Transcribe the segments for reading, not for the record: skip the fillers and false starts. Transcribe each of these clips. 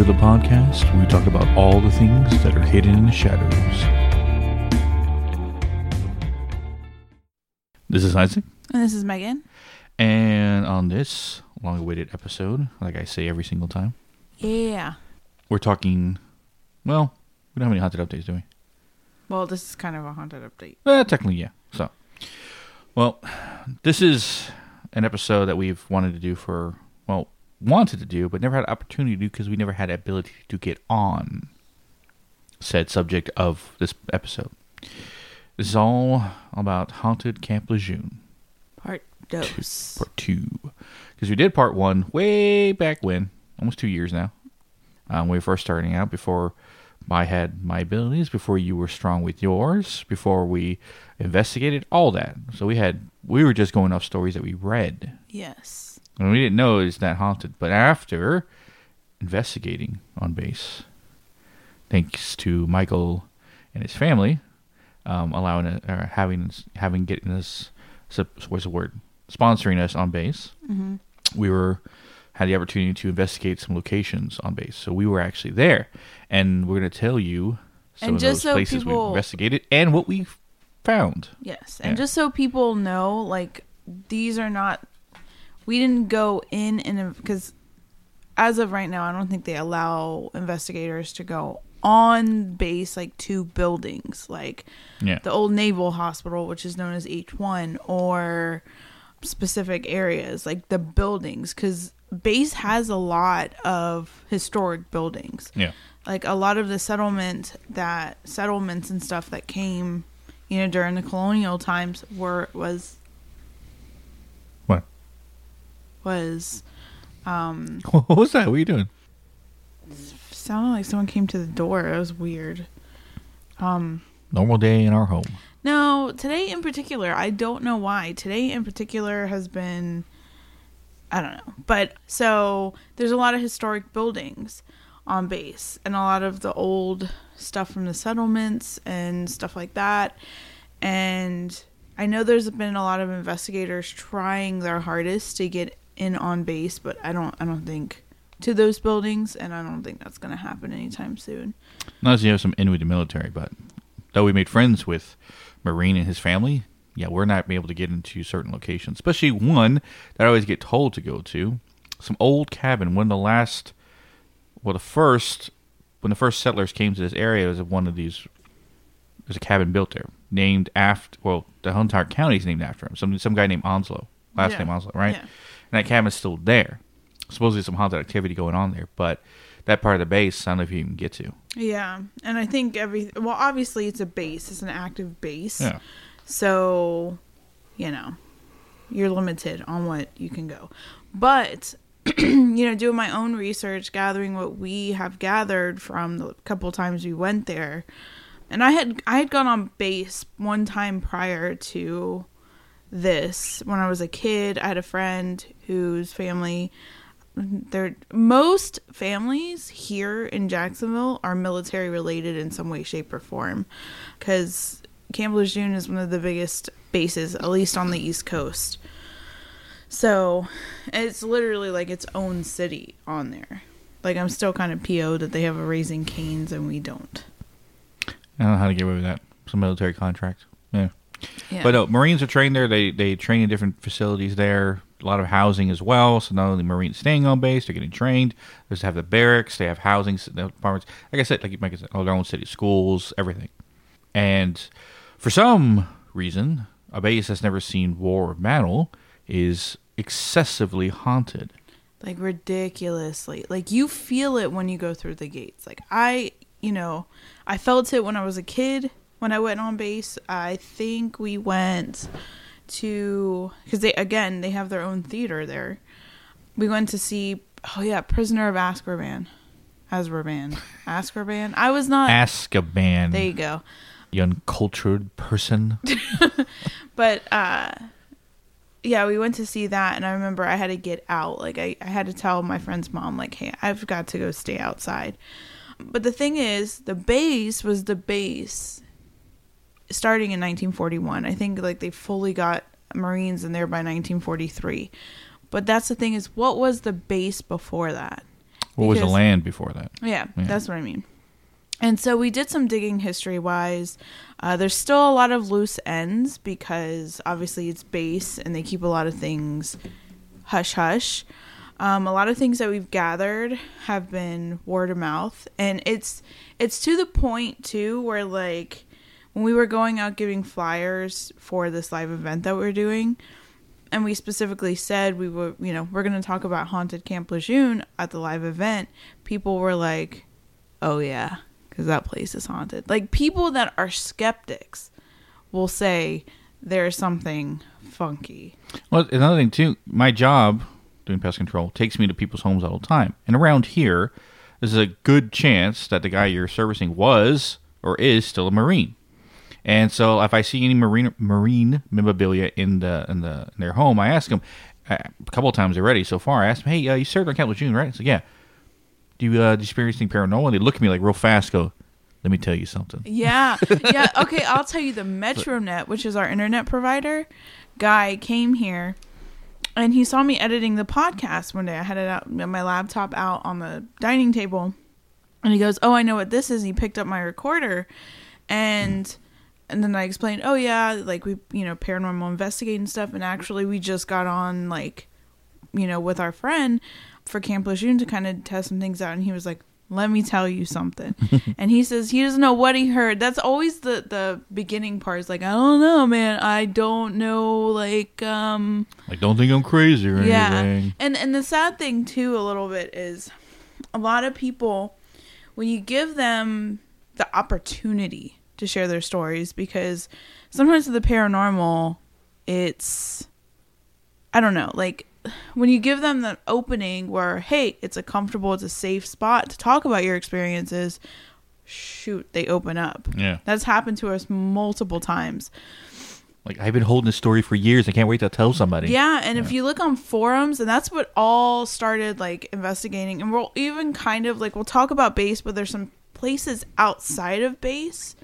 to the podcast. We talk about all the things that are hidden in the shadows. This is Isaac. And this is Megan. And on this long-awaited episode, like I say every single time. Yeah. We're talking, well, we don't have any haunted updates, do we? Well, this is kind of a haunted update. Technically, yeah. So, well, this is an episode that we've wanted to do for, well, wanted to do, but never had an opportunity to do because we never had the ability to get on said subject of this episode. This is all about Haunted Camp Lejeune. Part two. Because we did part one way back when, almost 2 years now, when we were first starting out, before I had my abilities, before you were strong with yours, before we investigated all that. So we were just going off stories that we read. Yes. And we didn't know it was that haunted. But after investigating on base, thanks to Michael and his family, sponsoring us on base, mm-hmm. we had the opportunity to investigate some locations on base. So we were actually there, and we're going to tell you some of those places we investigated and what we found. Yes, and just so people know, like, these are not... We didn't go in and... Because as of right now, I don't think they allow investigators to go on base, like, to buildings. Like, the old Naval Hospital, which is known as H1, or specific areas, like the buildings. Because... Base has a lot of historic buildings. Yeah. Like a lot of the settlements and stuff that came, during the colonial times What was that? What are you doing? Sounded like someone came to the door. That was weird. Normal day in our home. No, today in particular, I don't know why. Today in particular has been, I don't know. But so there's a lot of historic buildings on base and a lot of the old stuff from the settlements and stuff like that. And I know there's been a lot of investigators trying their hardest to get in on base, but I don't think to those buildings, and I don't think that's going to happen anytime soon. Unless you have some in with the military, but though we made friends with Marine and his family, yeah, we're not able to get into certain locations, especially one that I always get told to go to, some old cabin. When the first settlers came to this area, there's a cabin built there named after, well, the whole entire county is named after him. Some guy named Onslow, name Onslow, right? Yeah. And that cabin's still there. Supposedly some haunted activity going on there, but that part of the base, I don't know if you even get to. Yeah, and I think obviously it's a base. It's an active base. Yeah. So, you're limited on what you can go. But, doing my own research, gathering what we have gathered from the couple times we went there. And I had gone on base one time prior to this. When I was a kid, I had a friend whose family, most families here in Jacksonville are military related in some way, shape, or form. Because Camp Lejeune is one of the biggest bases, at least on the East Coast. So it's literally like its own city on there. Like, I'm still kind of PO'd that they have a Raising Cane's and we don't. I don't know how to get away with that. Some military contract. Yeah. But no, Marines are trained there. They train in different facilities there. A lot of housing as well. So not only Marines staying on base, they're getting trained. They have the barracks. They have housing apartments. Like I said, like Mike said, all their own city, schools, everything. And for some reason, a base that's never seen war or battle is excessively haunted. Like, ridiculously. Like, you feel it when you go through the gates. Like, I felt it when I was a kid, when I went on base. I think we went to... Because, they have their own theater there. We went to see... Oh, yeah, Prisoner of Azkaban. Azkaban? I was not... Azkaban. There you go. You uncultured person. But, we went to see that, and I remember I had to get out. Like, I had to tell my friend's mom, like, hey, I've got to go stay outside. But the thing is, the base starting in 1941. I think, like, they fully got Marines in there by 1943. But that's the thing is, what was the base before that? What was the land before that? Yeah, that's what I mean. And so we did some digging history-wise. There's still a lot of loose ends because obviously it's base and they keep a lot of things hush-hush. A lot of things that we've gathered have been word of mouth. And it's to the point, too, where, like, when we were going out giving flyers for this live event that we were doing, and we specifically said we were, you know, we're going to talk about Haunted Camp Lejeune at the live event, people were like, oh, yeah, because that place is haunted. Like, people that are skeptics will say there's something funky. Well, another thing, too, my job doing pest control takes me to people's homes all the time. And around here, there's a good chance that the guy you're servicing was or is still a Marine. And so if I see any Marine memorabilia in their home, I ask them a couple of times already so far. I asked them, hey, you served on Camp Lejeune, right? I said, yeah. Do you experience anything paranormal? And they look at me like real fast, go, let me tell you something. Yeah. Yeah. Okay, I'll tell you. The Metronet, which is our internet provider, guy came here. And he saw me editing the podcast one day. I had it out, my laptop out on the dining table. And he goes, oh, I know what this is. He picked up my recorder. And then I explained, oh, yeah, like we, you know, paranormal investigating stuff. And actually, we just got on, like, you know, with our friend for Camp Lejeune to kind of test some things out. And he was like, let me tell you something. And he says he doesn't know what he heard. That's always the beginning part. Is like, I don't know, man. I don't know, like... don't think I'm crazy or anything. And the sad thing, too, a little bit, is a lot of people, when you give them the opportunity to share their stories, because sometimes with the paranormal, it's... I don't know, like... when you give them that opening where, hey, it's a comfortable, it's a safe spot to talk about your experiences, shoot, they open up. Yeah. That's happened to us multiple times. Like, I've been holding this story for years. I can't wait to tell somebody. Yeah, and if you look on forums, and that's what all started, like, investigating. And we'll even kind of, like, we'll talk about base, but there's some places outside of base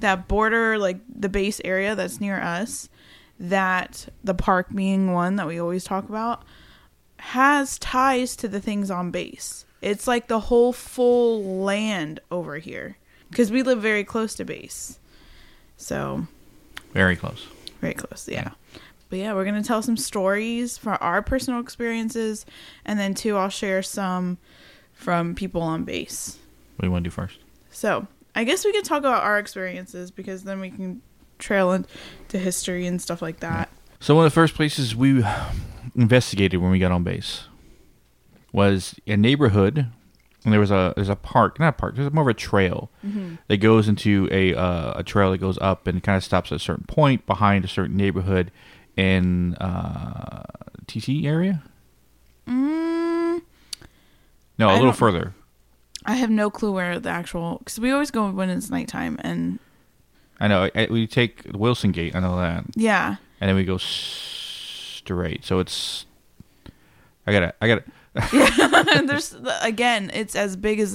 that border, like, the base area that's near us. That the park, being one that we always talk about, has ties to the things on base. It's like the whole full land over here because we live very close to base. So very close. Yeah. But yeah, we're going to tell some stories for our personal experiences, and then too, I'll share some from people on base. What do you want to do first? So I guess we could talk about our experiences, because then we can trail into history and stuff like that. So one of the first places we investigated when we got on base was a neighborhood, and there's more of a trail that goes into a trail that goes up and kind of stops at a certain point behind a certain neighborhood in TC area. A little further. I have no clue where the actual, because we always go when it's nighttime, and I know. We take Wilson Gate. I know that. Yeah. And then we go straight. So it's... I got it. Yeah. There's, again, it's as big as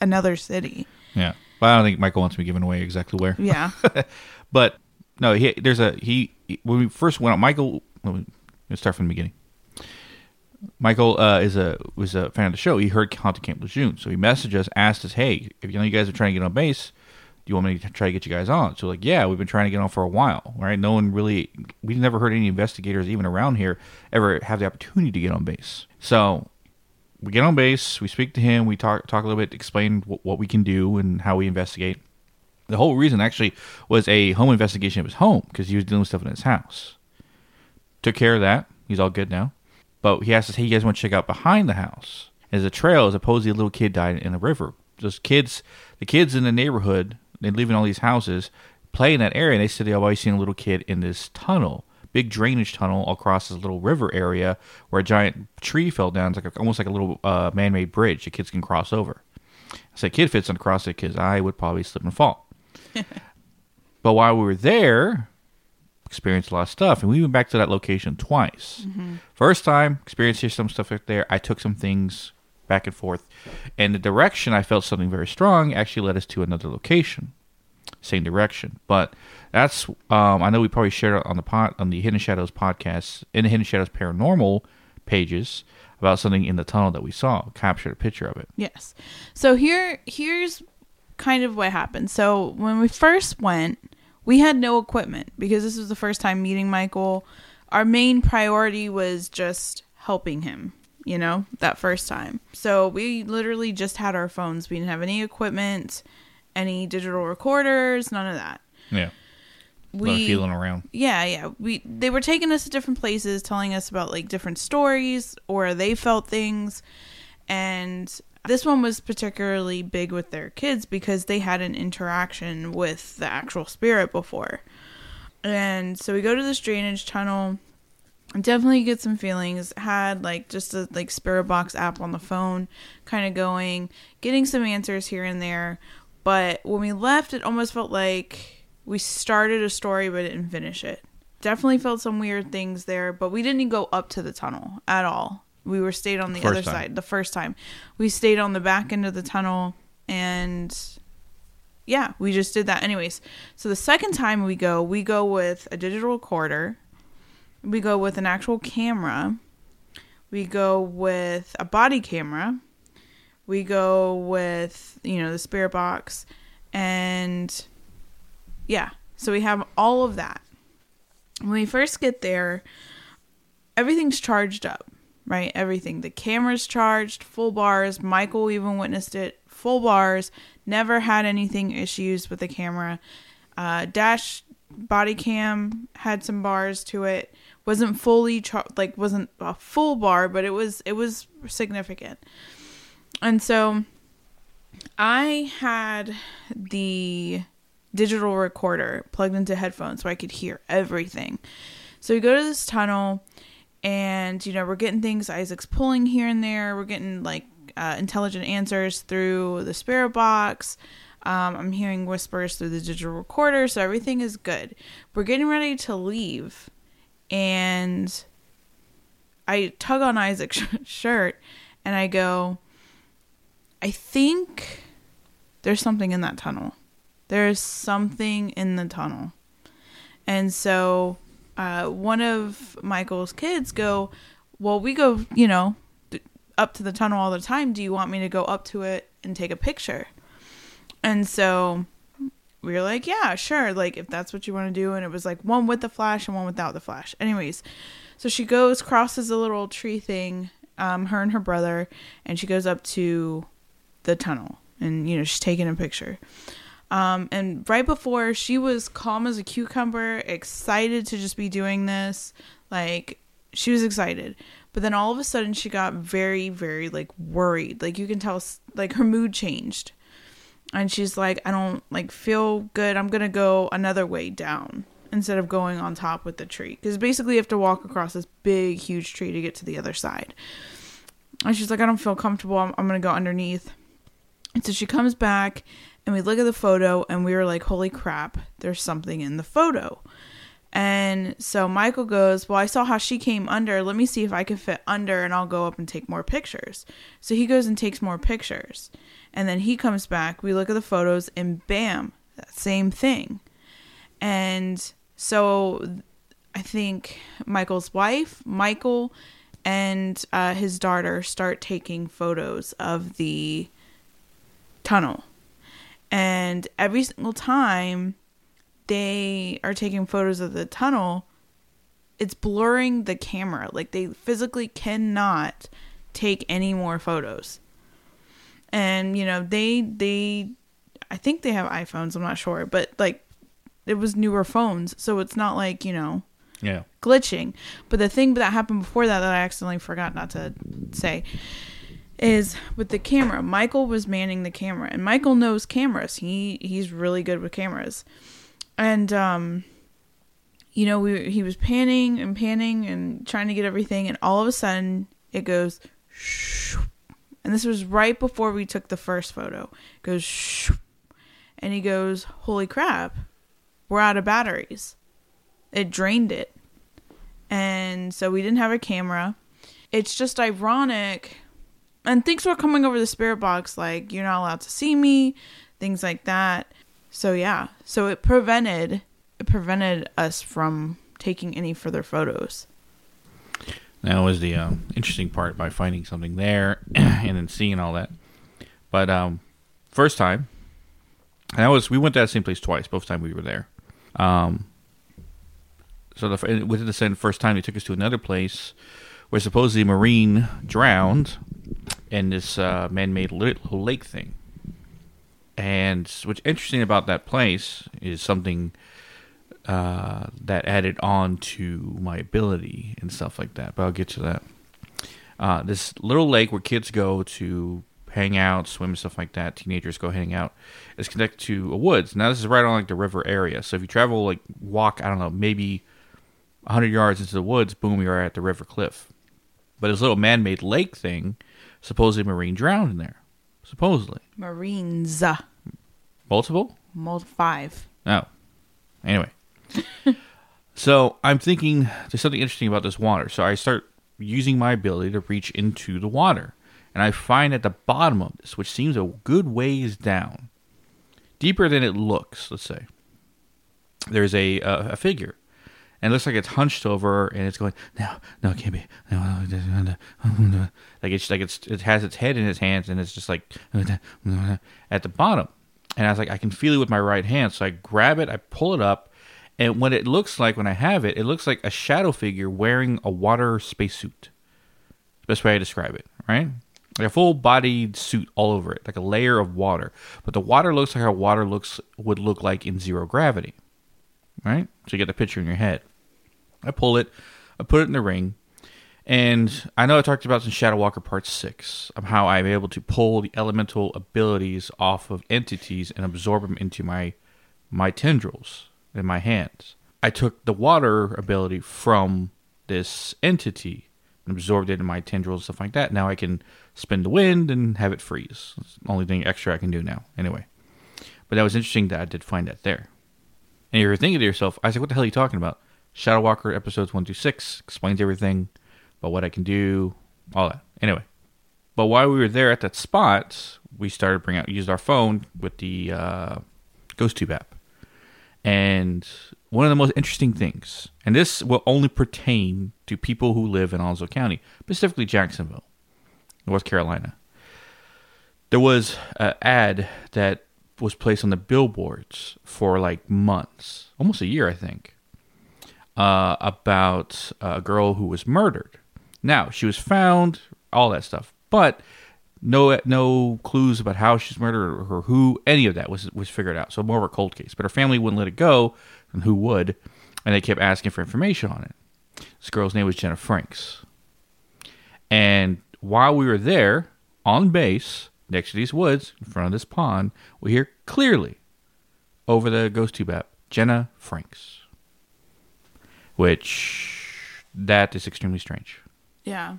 another city. Yeah. But I don't think Michael wants me giving away exactly where. Yeah. But, no, when we first went out, let's start from the beginning. Michael was a fan of the show. He heard Haunted Camp Lejeune. So he messaged us, asked us, hey, if you know you guys are trying to get on base... do you want me to try to get you guys on? So like, yeah, we've been trying to get on for a while, right? No one really, we've never heard any investigators even around here ever have the opportunity to get on base. So we get on base, we speak to him, we talk a little bit, explain what we can do and how we investigate. The whole reason actually was a home investigation of his home, because he was dealing with stuff in his house. Took care of that. He's all good now. But he asked us, hey, you guys want to check out behind the house? There's a trail, as opposed to a little kid died in the river. Those kids, the kids in the neighborhood... they live in all these houses, play in that area, and they said they've always seen a little kid in this tunnel, big drainage tunnel across this little river area where a giant tree fell down. It's almost like a little man-made bridge the kids can cross over. I said, kid fits across it because I would probably slip and fall. But while we were there, experienced a lot of stuff, and we went back to that location twice. Mm-hmm. First time, experienced some stuff right there. I took some things back and forth, and the direction I felt something very strong actually led us to another location, same direction. But that's I know we probably shared on the Hidden Shadows podcast, in the Hidden Shadows paranormal pages about something in the tunnel that we saw, captured a picture of it. Yes. So here's kind of what happened. So when we first went, we had no equipment because this was the first time meeting Michael. Our main priority was just helping him, you know, that first time. So we literally just had our phones. We didn't have any equipment, any digital recorders, none of that. Yeah. We feeling around. Yeah. They were taking us to different places, telling us about like different stories or they felt things. And this one was particularly big with their kids because they had an interaction with the actual spirit before. And so we go to this drainage tunnel. Definitely get some feelings. Had like just a like spirit box app on the phone, kind of going, getting some answers here and there. But when we left, it almost felt like we started a story, but didn't finish it. Definitely felt some weird things there, but we didn't go up to the tunnel at all. We were stayed on the other side the first time. We stayed on the back end of the tunnel, and yeah, we just did that. Anyways, so the second time we go with a digital recorder. We go with an actual camera. We go with a body camera. We go with, you know, the spirit box, and... yeah, so we have all of that. When we first get there, everything's charged up, right? Everything. The camera's charged, full bars. Michael even witnessed it, full bars. Never had anything issues with the camera. Dash body cam had some bars to it. Wasn't fully wasn't a full bar, but it was significant. And so I had the digital recorder plugged into headphones so I could hear everything. So we go to this tunnel and, you know, we're getting things. Isaac's pulling here and there. We're getting like intelligent answers through the spirit box. I'm hearing whispers through the digital recorder. So everything is good. We're getting ready to leave. And I tug on Isaac's shirt and I go, I think there's something in that tunnel. There's something in the tunnel. And so one of Michael's kids go, well, we go, you know, up to the tunnel all the time. Do you want me to go up to it and take a picture? And so we were like, yeah, sure. Like, if that's what you want to do. And it was like one with the flash and one without the flash. Anyways, so she goes, crosses a little tree thing, her and her brother, and she goes up to the tunnel. And, you know, she's taking a picture. And right before, she was calm as a cucumber, excited to just be doing this. Like, she was excited. But then all of a sudden, she got very, very, like, worried. Like, you can tell, like, her mood changed. And she's like, I don't, like, feel good. I'm going to go another way down instead of going on top with the tree. Because basically, you have to walk across this big, huge tree to get to the other side. And she's like, I don't feel comfortable. I'm going to go underneath. And so she comes back. And we look at the photo and we were like, holy crap, there's something in the photo. And so Michael goes, well, I saw how she came under. Let me see if I can fit under and I'll go up and take more pictures. So he goes and takes more pictures. And then he comes back. We look at the photos and bam, that same thing. And so I think Michael's wife, Michael, and his daughter start taking photos of the tunnel. And every single time they are taking photos of the tunnel, it's blurring the camera. Like, they physically cannot take any more photos. And, you know, they I think they have iPhones. I'm not sure. But, like, it was newer phones. So it's not like, you know, glitching. But the thing that happened before that I accidentally forgot not to say is with the camera. Michael was manning the camera, and Michael knows cameras. He's really good with cameras. And you know, he was panning and trying to get everything, and all of a sudden it goes shh. And this was right before we took the first photo. It goes shh. And he goes, holy crap, we're out of batteries. It drained it. And so we didn't have a camera. It's just ironic. And things were coming over the spirit box, like, you're not allowed to see me, things like that. So, yeah. So, it prevented us from taking any further photos. That was the interesting part by finding something there and then seeing all that. But first time, we went to that same place twice. Both times we were there. Within the first time, they took us to another place where supposedly a Marine drowned in this man-made little lake thing. And what's interesting about that place is something that added on to my ability and stuff like that. But I'll get to that. This little lake where kids go to hang out, swim, stuff like that. Teenagers go hang out. It's connected to a woods. Now, this is right on like the river area. So if you travel, like walk, I don't know, maybe 100 yards into the woods, boom, you're at the river cliff. But this little man-made lake thing, supposedly Marine drowned in there. Supposedly. Marines. Multiple? Five. Oh. Anyway. So I'm thinking there's something interesting about this water. So I start using my ability to reach into the water. And I find at the bottom of this, which seems a good ways down, deeper than it looks, let's say, there's a figure. And it looks like it's hunched over, and it's going, no, it can't be. No. It has its head in its hands, and it's just like, at the bottom. And I was like, I can feel it with my right hand. So I grab it, I pull it up, and what it looks like when I have it, it looks like a shadow figure wearing a water spacesuit. Best way I describe it, right? Like a full-bodied suit all over it, like a layer of water. But the water looks like how water would look like in zero gravity, right? So you get the picture in your head. I pull it. I put it in the ring. And I know I talked about in Shadow Walker Part 6 of how I'm able to pull the elemental abilities off of entities and absorb them into my tendrils in my hands. I took the water ability from this entity and absorbed it in my tendrils and stuff like that. Now I can spin the wind and have it freeze. It's the only thing extra I can do now. Anyway. But that was interesting that I did find that there. And you're thinking to yourself, Isaac, what the hell are you talking about? Shadow Walker episodes 1-6 explains everything about what I can do, all that. Anyway, but while we were there at that spot, we started used our phone with the Ghost Tube app, and one of the most interesting things, and this will only pertain to people who live in Onslow County, specifically Jacksonville, North Carolina. There was an ad that was placed on the billboards for like months, almost a year, I think, about a girl who was murdered. Now, she was found, all that stuff, but no clues about how she's murdered or who, any of that was figured out. So more of a cold case, but her family wouldn't let it go, and who would? And they kept asking for information on it. This girl's name was Jenna Franks. And while we were there on base, next to these woods, in front of this pond, we hear clearly over the Ghost Tube app, Jenna Franks. Which, that is extremely strange. Yeah.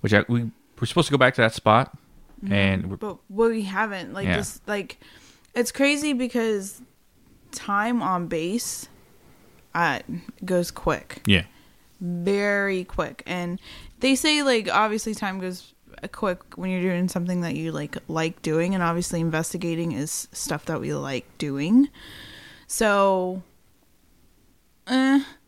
Which we're supposed to go back to that spot. Mm-hmm. But we haven't. Like, yeah. It's crazy because time on base goes quick. Yeah. Very quick. And they say, obviously time goes quick when you're doing something that you like doing, and obviously investigating is stuff that we like doing, so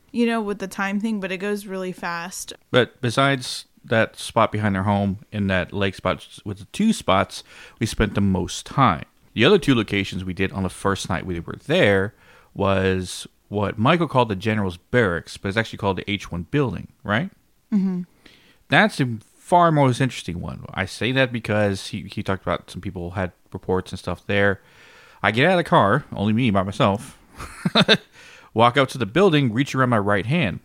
with the time thing, but it goes really fast. But besides that spot behind their home and that lake spot, with the two spots we spent the most time, the other two locations we did on the first night we were there was what Michael called the General's Barracks, but it's actually called the H1 building, right? Mm-hmm. That's the far most interesting one. I say that because he talked about some people had reports and stuff there. I get out of the car, only me by myself, walk up to the building, reach around my right hand.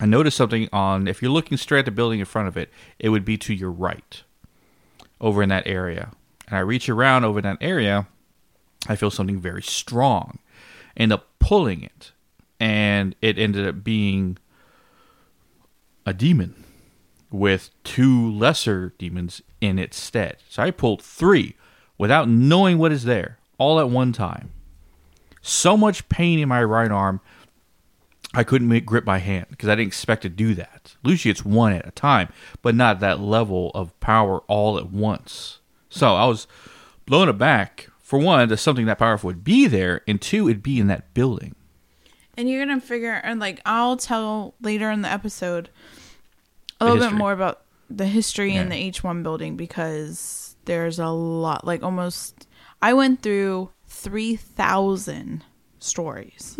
I noticed something if you're looking straight at the building in front of it, it would be to your right, over in that area. And I reach around over in that area, I feel something very strong. End up pulling it, and it ended up being a demon with two lesser demons in its stead. So I pulled three without knowing what is there, all at one time. So much pain in my right arm, I couldn't grip my hand because I didn't expect to do that. Usually it's one at a time, but not that level of power all at once. So I was blown aback. For one, that something that powerful would be there, and two, it'd be in that building. And you're going to figure, and like, I'll tell later in the episode a little bit more about the history in the H1 building, because there's a lot, like almost, I went through 3,000 stories.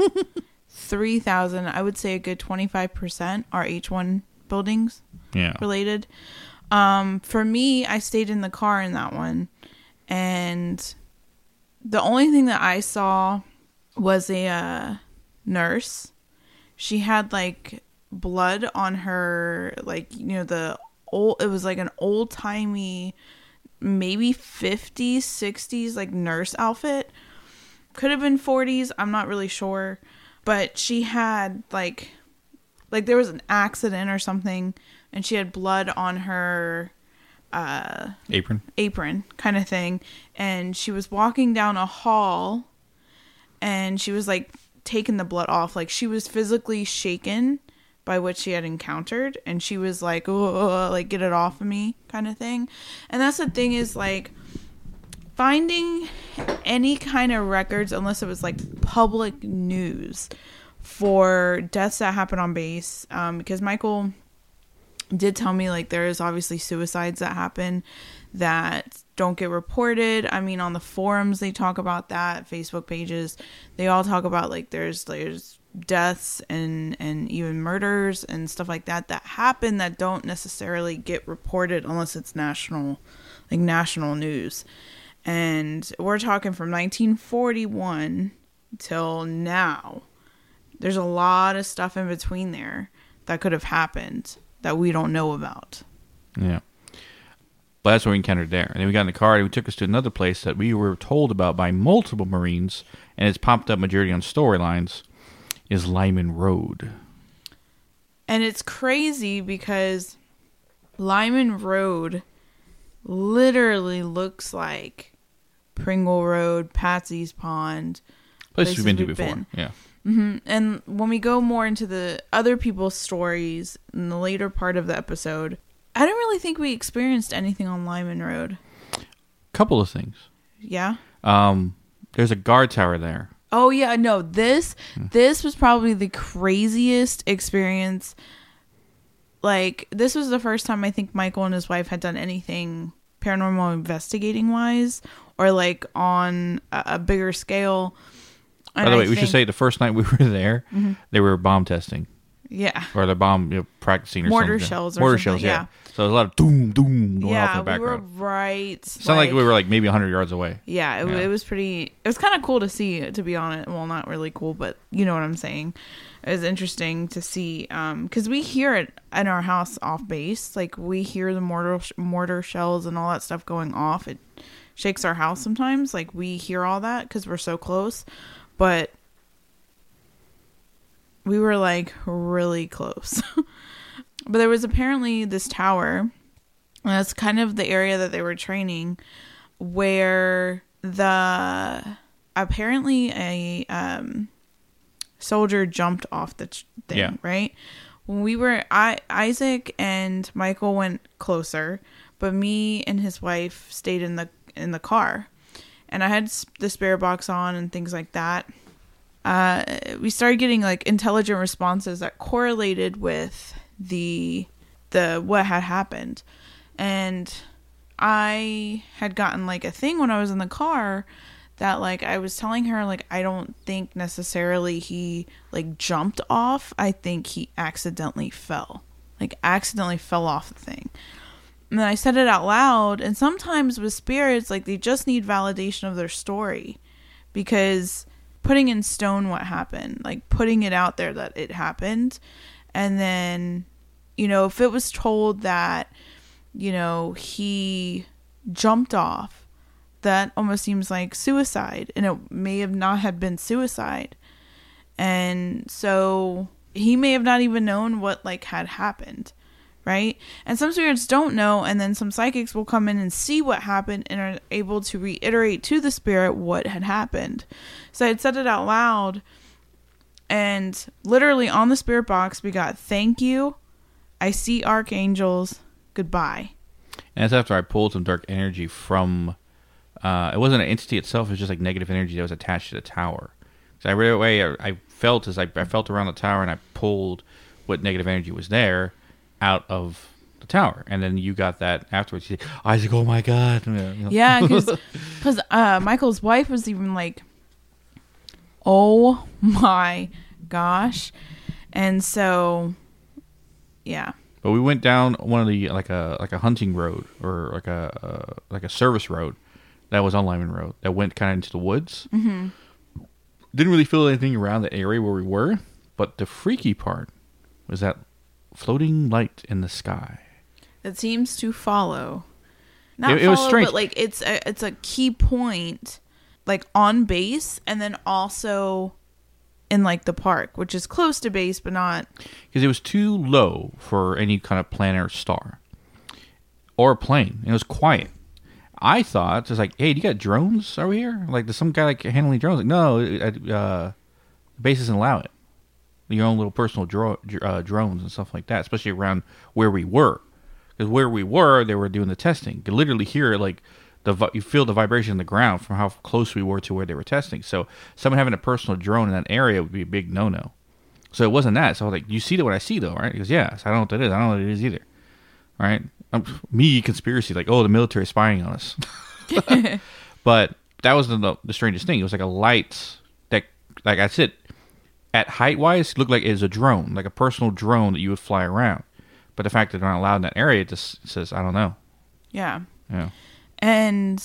3,000, I would say a good 25% are H1 buildings related. For me, I stayed in the car in that one, and the only thing that I saw was a nurse. She had like blood on her, like, you know, the old, it was like an old timey, maybe 50s, 60s, like nurse outfit. Could have been 40s. I'm not really sure, but she had like there was an accident or something, and she had blood on her apron kind of thing. And she was walking down a hall, and she was like taking the blood off. Like, she was physically shaken by what she had encountered, and she was like, oh, like, get it off of me kind of thing. And that's the thing, is like, finding any kind of records, unless it was like public news, for deaths that happen on base, because Michael did tell me, like, there is obviously suicides that happen that don't get reported. I mean, on the forums they talk about that, Facebook pages, they all talk about like there's deaths and even murders and stuff like that happen that don't necessarily get reported unless it's national news. And we're talking from 1941 till now. There's a lot of stuff in between there that could have happened that we don't know about. Yeah. Well, that's what we encountered there. And then we got in the car, and we took us to another place that we were told about by multiple Marines, and it's popped up majority on storylines, is Lyman Road. And it's crazy because Lyman Road literally looks like Pringle Road, Patsy's Pond. Places we've been to before. Yeah. Mm-hmm. And when we go more into the other people's stories in the later part of the episode, I don't really think we experienced anything on Lyman Road. Couple of things. Yeah. There's a guard tower there. Oh yeah, no. This was probably the craziest experience. Like, this was the first time I think Michael and his wife had done anything paranormal investigating wise, or like on a bigger scale. And by the way, we should say the first night we were there, they were bomb testing. Yeah. Or the bomb practicing or mortar something. Mortar shells, yeah. So there's a lot of doom going off in the background. Yeah, we were right. Sounded like we were like maybe 100 yards away. Yeah, it was pretty... It was kind of cool to see, to be honest. Well, not really cool, but you know what I'm saying. It was interesting to see. Because we hear it in our house off base. Like, we hear the mortar shells and all that stuff going off. It shakes our house sometimes. Like, we hear all that because we're so close. But... we were like really close. But there was apparently this tower, and that's kind of the area that they were training, where apparently a soldier jumped off the thing, right? When we were, Isaac and Michael went closer, but me and his wife stayed in the car, and I had the spare box on and things like that. We started getting like intelligent responses that correlated with the what had happened. And I had gotten like a thing when I was in the car that like I was telling her, like, I don't think necessarily he like jumped off. I think he accidentally fell off the thing. And I said it out loud. And sometimes with spirits, like, they just need validation of their story, because putting in stone what happened, like putting it out there that it happened, and then, you know, if it was told that, you know, he jumped off, that almost seems like suicide, and it may have not have been suicide. And so he may have not even known what like had happened, right? And some spirits don't know, and then some psychics will come in and see what happened and are able to reiterate to the spirit what had happened. So I had said it out loud, and literally on the spirit box we got, "Thank you, I see archangels, goodbye." And that's after I pulled some dark energy from it wasn't an entity itself, it was just like negative energy that was attached to the tower. So I right away I felt is I felt around the tower and I pulled what negative energy was there out of the tower. And then you got that afterwards. You said, Isaac, oh my God. You know. Yeah, because Michael's wife was even like, oh my gosh. And so, yeah. But we went down one of the like a hunting road or like a service road that was on Lyman Road that went kind of into the woods. Mm-hmm. Didn't really feel anything around the area where we were, but the freaky part was that floating light in the sky that seems to follow. It was strange, but like it's a key point, like on base, and then also in like the park, which is close to base, but not because it was too low for any kind of planet or star or plane. It was quiet. I thought it's like, hey, do you got drones over here? Like, there's some guy like handling drones. Like, no, the base doesn't allow it. Your own little personal drones and stuff like that, especially around where we were, because where we were, they were doing the testing. You could literally hear like you feel the vibration in the ground from how close we were to where they were testing. So someone having a personal drone in that area would be a big no-no. So it wasn't that. So I was like, you see what I see though, right? He goes, yes, I don't know what that is. I don't know what it is either. All right. Me, conspiracy, like, oh, the military is spying on us. But that was the strangest thing. It was like a light that, like I said, at height-wise, it looked like it was a drone, like a personal drone that you would fly around. But the fact that they're not allowed in that area, it just says, I don't know. Yeah. And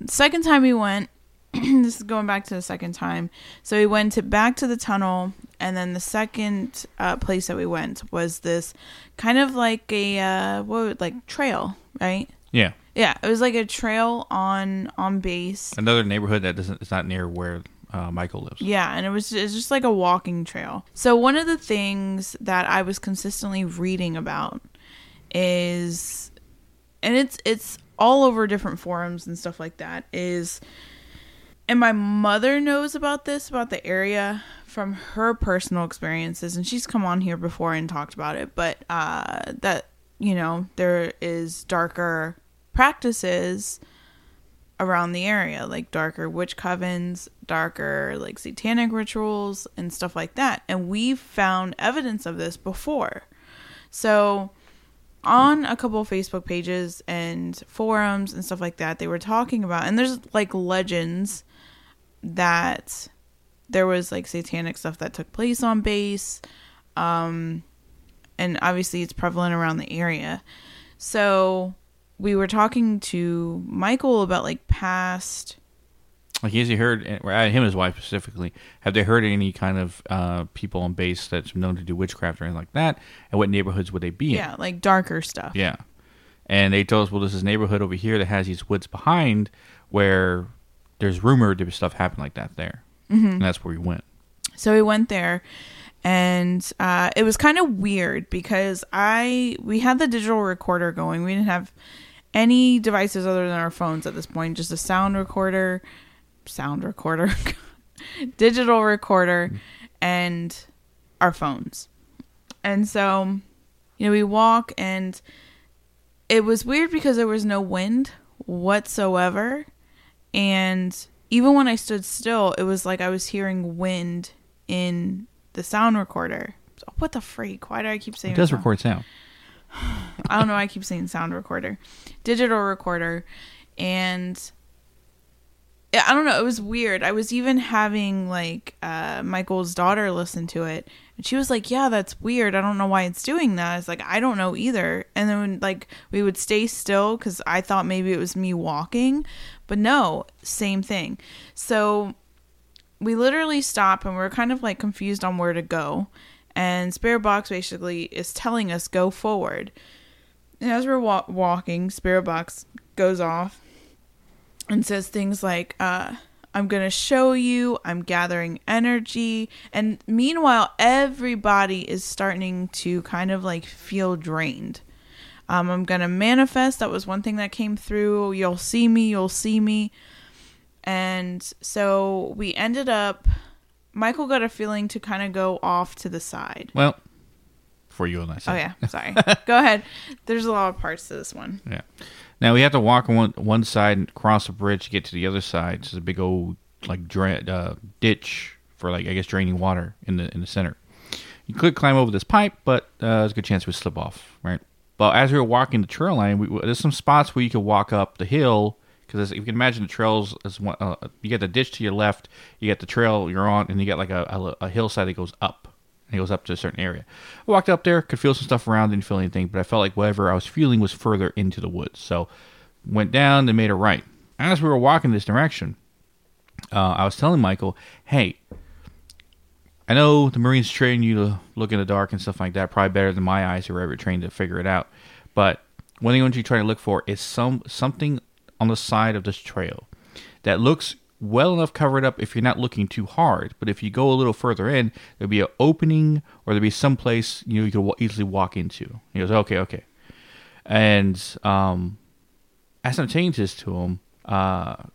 the second time we went, this is going back to the second time. So we went back to the tunnel, and then the second place that we went was this kind of like a trail, right? Yeah. Yeah, it was like a trail on base. Another neighborhood that it's not near where Michael lives. Yeah, and it's just like a walking trail. So one of the things that I was consistently reading about is, and it's all over different forums and stuff like that, is, and my mother knows about this, about the area from her personal experiences, and she's come on here before and talked about it, but that, you know, there is darker practices around the area, like darker witch covens, darker like satanic rituals and stuff like that. And we've found evidence of this before. So on a couple of Facebook pages and forums and stuff like that, they were talking about, and there's like legends that there was like satanic stuff that took place on base. And obviously it's prevalent around the area. So we were talking to Michael about like past, like, has he heard, or him and his wife specifically, have they heard any kind of people on base that's known to do witchcraft or anything like that? And what neighborhoods would they be in? Yeah, like darker stuff. Yeah. And they told us, well, there's this neighborhood over here that has these woods behind where there's rumored to be stuff happen like that there. Mm-hmm. And that's where we went. So we went there. And it was kind of weird because we had the digital recorder going. We didn't have any devices other than our phones at this point, just a sound recorder, digital recorder, and our phones. And so, you know, we walk, and it was weird because there was no wind whatsoever. And even when I stood still, it was like I was hearing wind in the sound recorder. So, what the freak? Why do I keep saying it? Does record sound? I don't know. I keep saying sound recorder, digital recorder, and I don't know. It was weird. I was even having like Michael's daughter listen to it, and she was like, "Yeah, that's weird. I don't know why it's doing that." I was like, "I don't know either." And then like we would stay still because I thought maybe it was me walking, but no, same thing. So we literally stop, and we're kind of like confused on where to go. And Spirit Box basically is telling us go forward. And as we're walking, Spirit Box goes off and says things like, I'm going to show you, I'm gathering energy. And meanwhile, everybody is starting to kind of like feel drained. I'm going to manifest. That was one thing that came through. You'll see me. And so we ended up, Michael got a feeling to kind of go off to the side. Well, for you and I. Oh, yeah. Sorry. Go ahead. There's a lot of parts to this one. Yeah. Now, we have to walk on one side and cross a bridge to get to the other side. It's a big old like ditch for, like, I guess, draining water in the center. You could climb over this pipe, but there's a good chance it would slip off, right? But as we were walking the trail line, there's some spots where you could walk up the hill, because you can imagine the trails, you got the ditch to your left, you got the trail you're on, and you got like a hillside that goes up. And it goes up to a certain area. I walked up there, could feel some stuff around, didn't feel anything, but I felt like whatever I was feeling was further into the woods. So went down and made a right. As we were walking this direction, I was telling Michael, hey, I know the Marines train you to look in the dark and stuff like that, probably better than my eyes who were ever trained to figure it out. But one thing I want you to try to look for is something on the side of this trail that looks well enough covered up if you're not looking too hard, but if you go a little further in, there'll be an opening or there'll be some place you can easily walk into. He goes, okay. And as I'm saying this to him, my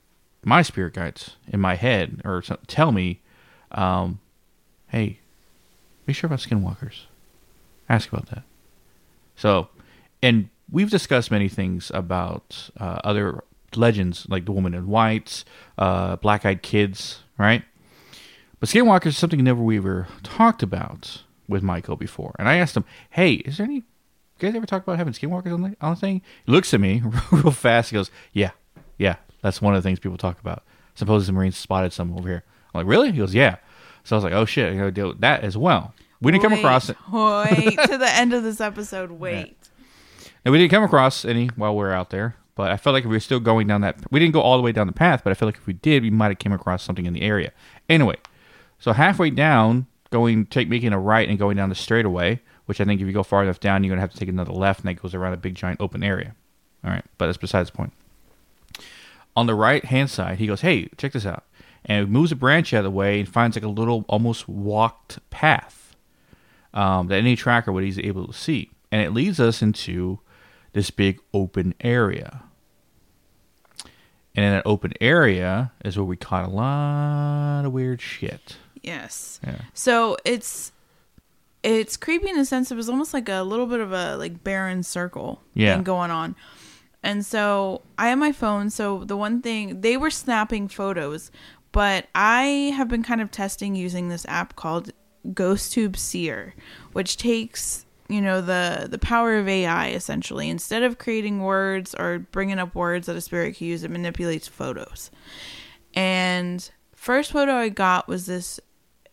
spirit guides in my head or tell me, hey, be sure about skinwalkers. Ask about that. So, and we've discussed many things about other legends, like the woman in white, black-eyed kids, right? But skinwalkers is something never we ever talked about with Michael before. And I asked him, hey, is there any, you guys ever talk about having skinwalkers on the thing? He looks at me real fast. He goes, yeah, that's one of the things people talk about. Suppose the Marines spotted some over here. I'm like, really? He goes, yeah. So I was like, oh shit, I gotta deal with that as well. We didn't come across it. Wait, to the end of this episode, wait. Yeah. Now, we didn't come across any while we were out there. But I felt like if we were still going down that... We didn't go all the way down the path, but I feel like if we did, we might have came across something in the area. Anyway, so halfway down, making a right and going down the straightaway, which I think if you go far enough down, you're going to have to take another left, and that goes around a big, giant open area. All right, but that's besides the point. On the right-hand side, he goes, hey, check this out. And moves a branch out of the way and finds like a little almost walked path that any tracker would easily be able to see. And it leads us into this big open area. And in that open area is where we caught a lot of weird shit. Yes. Yeah. So it's creepy in the sense it was almost like a little bit of a like barren circle thing going on. And so I have my phone. So the one thing, they were snapping photos, but I have been kind of testing using this app called Ghost Tube Seer, which takes... the power of AI, essentially. Instead of creating words or bringing up words that a spirit can use, it manipulates photos. And first photo I got was this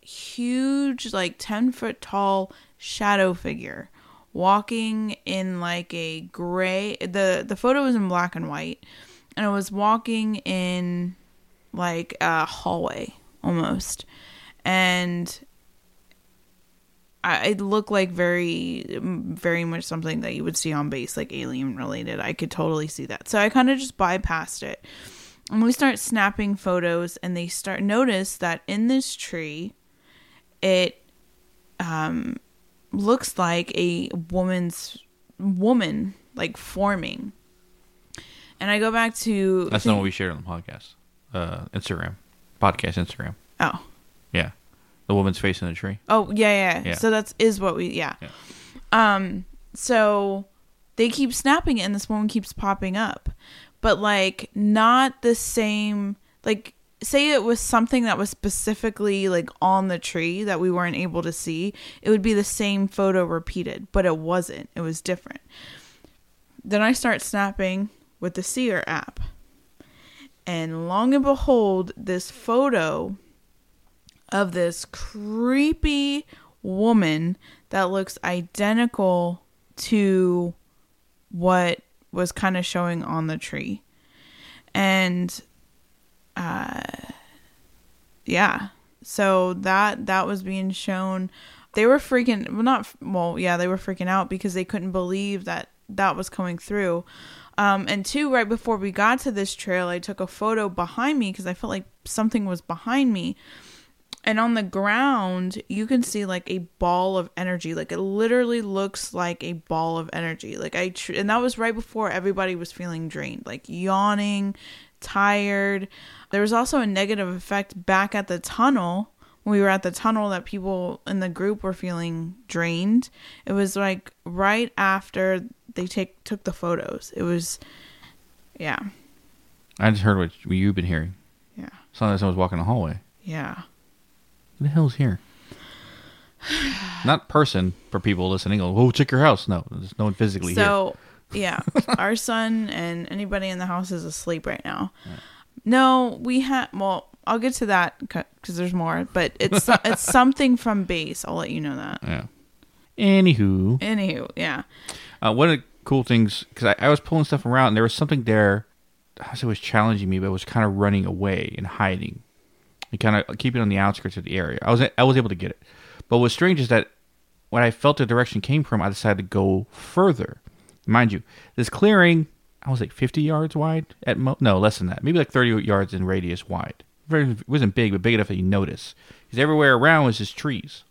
huge, like 10-foot tall shadow figure walking in like a gray... The photo was in black and white, and it was walking in like a hallway almost. And... it looked like very, very much something that you would see on base, like alien related. I could totally see that. So I kind of just bypassed it. And we start snapping photos, and they start notice that in this tree, it looks like a woman like forming. And I go back to that's not what we shared on the podcast, Instagram. Oh, yeah. The woman's face in the tree. Oh, yeah. So that's what we. So they keep snapping it, and this woman keeps popping up. But, like, not the same... Like, say it was something that was specifically, like, on the tree that we weren't able to see. It would be the same photo repeated, but it wasn't. It was different. Then I start snapping with the Seer app. And long and behold, this photo... of this creepy woman that looks identical to what was kind of showing on the tree. And, so that was being shown. They were freaking out because they couldn't believe that was coming through. And two, right before we got to this trail, I took a photo behind me because I felt like something was behind me. And on the ground, you can see like a ball of energy. Like it literally looks like a ball of energy. Like and that was right before everybody was feeling drained, like yawning, tired. There was also a negative effect back at the tunnel. When we were at the tunnel, that people in the group were feeling drained. It was like right after they took the photos. It was, yeah. I just heard what you've been hearing. Yeah. Sounded like someone was walking the hallway. Yeah. Who the hell's here? Not person, for people listening. Oh, check your house. No, there's no one physically here. So, yeah. Our son and anybody in the house is asleep right now. Yeah. No, we have... Well, I'll get to that because there's more. But it's something from base. I'll let you know that. Yeah. Anywho, yeah. One of the cool things... Because I was pulling stuff around and there was something there. It was challenging me, but it was kind of running away and hiding. And kind of keeping on the outskirts of the area. I was able to get it. But what's strange is that when I felt the direction came from, I decided to go further. Mind you, this clearing, I was like 50 yards wide at most. No, less than that. Maybe like 30 yards in radius wide. It wasn't big, but big enough that you notice. Because everywhere around was just trees.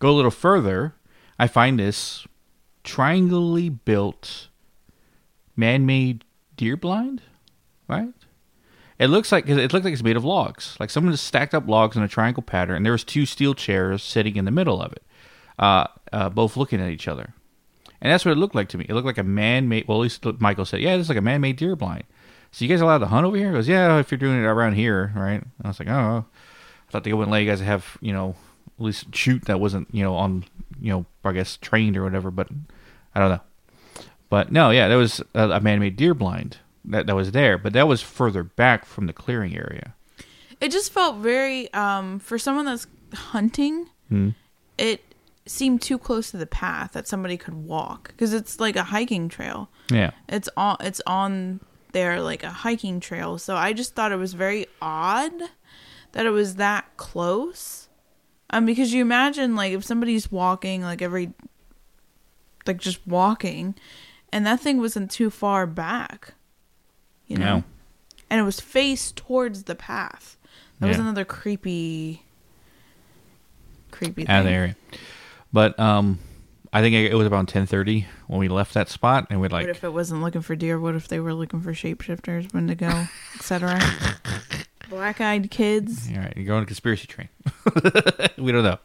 Go a little further, I find this triangularly built man-made deer blind, right? It looked like it's made of logs. Like someone just stacked up logs in a triangle pattern, and there was two steel chairs sitting in the middle of it, both looking at each other. And that's what it looked like to me. It looked like a man-made, well, at least Michael said, yeah, it's like a man-made deer blind. So you guys allowed to hunt over here? He goes, yeah, if you're doing it around here, right? And I was like, oh. I thought they wouldn't let you guys have, at least shoot that wasn't, on, I guess trained or whatever, but I don't know. But no, yeah, there was a man-made deer blind. That was there, but that was further back from the clearing area. It just felt very, for someone that's hunting, It seemed too close to the path that somebody could walk because it's like a hiking trail. Yeah, it's on there like a hiking trail. So I just thought it was very odd that it was that close, because you imagine like if somebody's walking just walking, and that thing wasn't too far back. No. And it was faced towards the path. That was another creepy thing. Out of the area. But I think it was about 10:30 when we left that spot. And we'd like... What if it wasn't looking for deer? What if they were looking for shapeshifters, Wendigo, etc.? Black-eyed kids. All right, you're going on a conspiracy train. We don't know.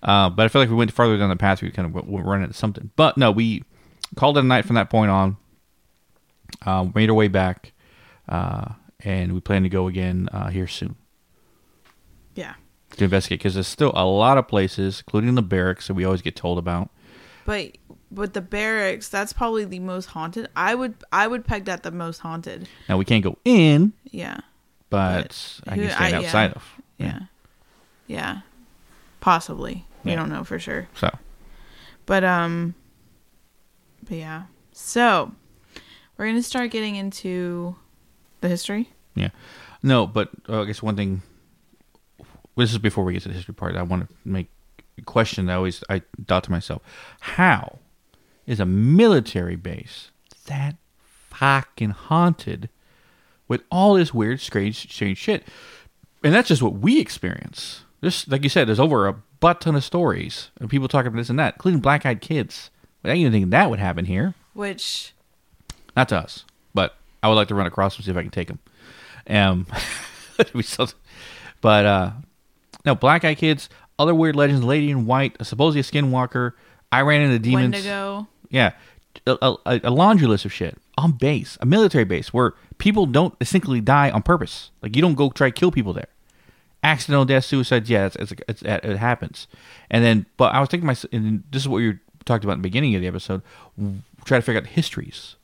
But I feel like if we went farther down the path, we kind of would run into something. But no, we called it a night from that point on. Made our way back. And we plan to go again here soon. Yeah. To investigate, because there's still a lot of places, including the barracks that we always get told about. But the barracks, that's probably the most haunted. I would peg that the most haunted. Now, we can't go in. Yeah. But I can stand outside of. Yeah. Yeah. Possibly. Yeah. We don't know for sure. So. But yeah. So, we're going to start getting into... The history? Yeah. No, but I guess one thing, this is before we get to the history part, I want to make a question that I thought to myself. How is a military base that fucking haunted with all this weird, strange shit? And that's just what we experience. This, like you said, there's over a butt ton of stories of people talking about this and that, including black-eyed kids. I didn't even think that would happen here. Which... Not to us, but... I would like to run across them, see if I can take them. But no, black eye kids, other weird legends, lady in white, supposedly a skinwalker. I ran into demons. Wendigo. Yeah, a laundry list of shit on base, a military base where people don't distinctly die on purpose. Like you don't go try to kill people there. Accidental death, suicides. Yeah, it happens. And then, but I was thinking and this is what you talked about in the beginning of the episode. Try to figure out the histories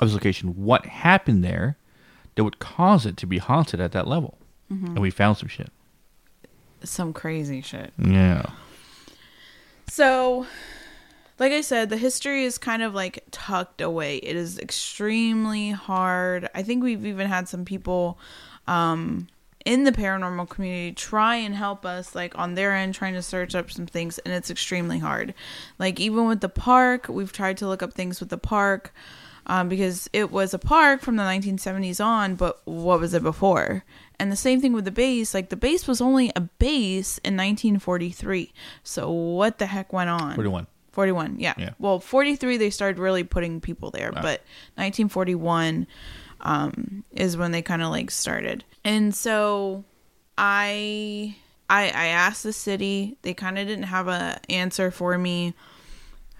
of this location, what happened there that would cause it to be haunted at that level. Mm-hmm. And we found some shit. Some crazy shit. Yeah. So, like I said, the history is kind of like tucked away. It is extremely hard. I think we've even had some people in the paranormal community try and help us, like on their end, trying to search up some things. And it's extremely hard. Like even with the park, we've tried to look up things with the park. Because it was a park from the 1970s on, but what was it before? And the same thing with the base. Like, the base was only a base in 1943. So what the heck went on? 41, yeah. Well, 43, they started really putting people there. Wow. But 1941 is when they kind of, like, started. And so I asked the city. They kind of didn't have an answer for me.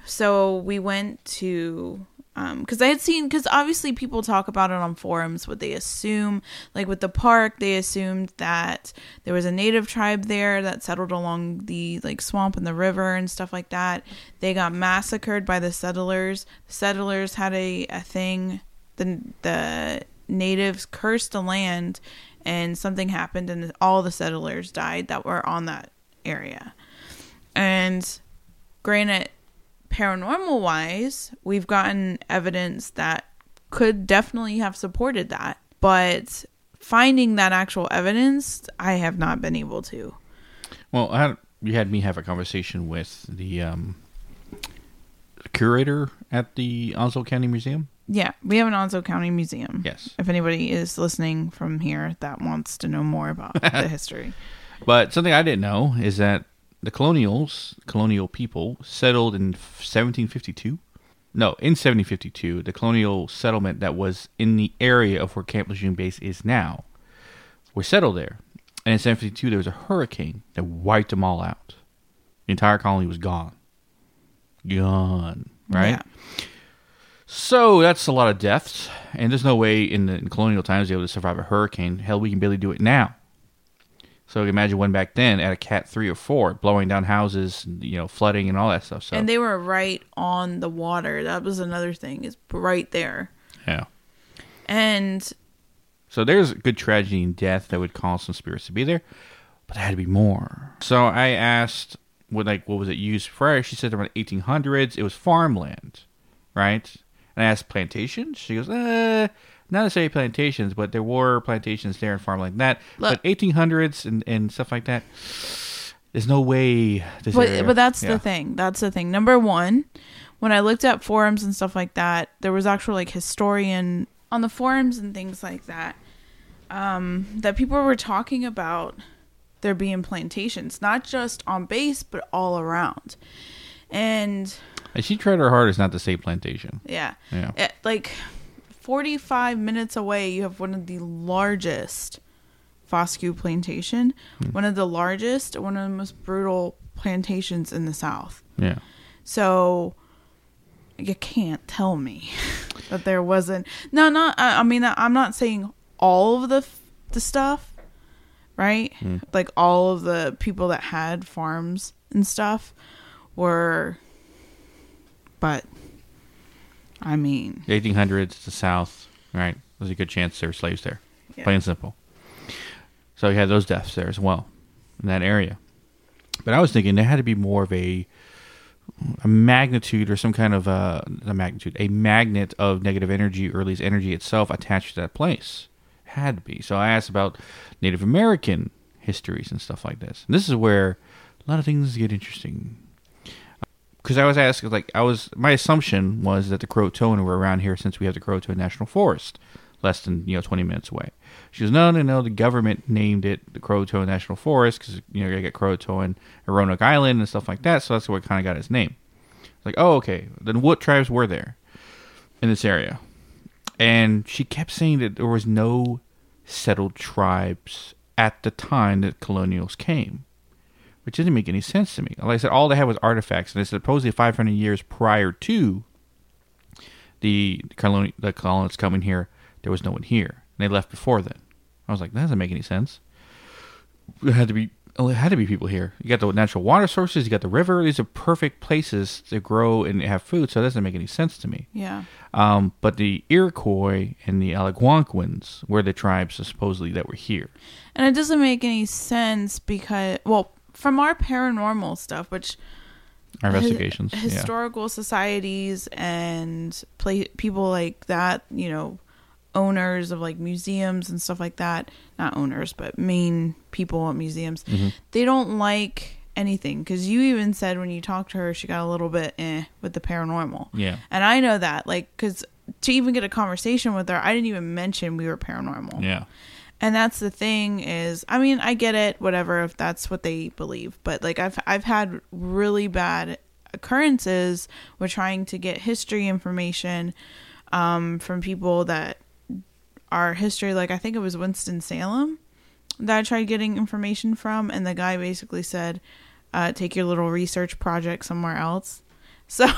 So we went to... Because I had seen, because obviously people talk about it on forums, what they assume, like with the park, they assumed that there was a native tribe there that settled along the like swamp and the river and stuff like that. They got massacred by the settlers. Settlers had a thing. The natives cursed the land and something happened and all the settlers died that were on that area. And granted, paranormal wise, we've gotten evidence that could definitely have supported that, but finding that actual evidence, I have not been able to. Well, you had me have a conversation with the curator at the Onslow County Museum. Yeah, we have an Onslow County Museum. Yes. If anybody is listening from here that wants to know more about the history. But something I didn't know is that the colonial people settled in 1752. No, in 1752, the colonial settlement that was in the area of where Camp Lejeune Base is now were settled there. And in 1752, there was a hurricane that wiped them all out. The entire colony was gone. Gone, right? Yeah. So that's a lot of deaths. And there's no way in colonial times they were able to survive a hurricane. Hell, we can barely do it now. So imagine one back then at a Cat 3 or 4, blowing down houses, you know, flooding and all that stuff. So. And they were right on the water. That was another thing, is right there. Yeah. And so there's good tragedy and death that would cause some spirits to be there, but there had to be more. So I asked, what was it used for? She said around the 1800s, it was farmland, right? And I asked plantations. She goes, not necessarily plantations, but there were plantations there and farmland like that. Look, but 1800s and stuff like that, there's no way. But that's the thing. That's the thing. Number one, when I looked at forums and stuff like that, there was actual like historian on the forums and things like that, that people were talking about there being plantations, not just on base, but all around. And she tried her hardest not to say plantation. Yeah. Yeah. 45 minutes away, you have one of the largest Foscue plantation, one of the largest, one of the most brutal plantations in the South. Yeah. So you can't tell me that there wasn't. I'm not saying all of the stuff, right? Like all of the people that had farms and stuff were, but. 1800s, the South, right? There's a good chance there were slaves there. Yeah. Plain and simple. So you had those deaths there as well in that area. But I was thinking there had to be more of a magnitude or some kind of a magnet of negative energy, or at least energy itself attached to that place. Had to be. So I asked about Native American histories and stuff like this. And this is where a lot of things get interesting. Because I was asking, my assumption was that the Croatoan were around here, since we have the Croatoan National Forest less than 20 minutes away. She goes, no, the government named it the Croatoan National Forest because you got Croatoan and Roanoke Island and stuff like that, so that's what kind of got its name. Like, oh, okay, then what tribes were there in this area? And she kept saying that there was no settled tribes at the time that colonials came. Which didn't make any sense to me. Like I said, all they had was artifacts, and it's supposedly 500 years prior to the colonists coming here. There was no one here, and they left before then. I was like, that doesn't make any sense. It had to be people here. You got the natural water sources, you got the river. These are perfect places to grow and have food, so it doesn't make any sense to me. Yeah. But the Iroquois and the Algonquins were the tribes supposedly that were here, and it doesn't make any sense because from our paranormal stuff, which our investigations, historical societies and people like that, owners of like museums and stuff like that, not owners, but main people at museums, they don't like anything. Because you even said when you talked to her, she got a little bit with the paranormal. Yeah. And I know that, because to even get a conversation with her, I didn't even mention we were paranormal. Yeah. And that's the thing is, I get it, whatever, if that's what they believe. But I've had really bad occurrences with trying to get history information from people that are history. I think it was Winston-Salem that I tried getting information from. And the guy basically said, take your little research project somewhere else. So,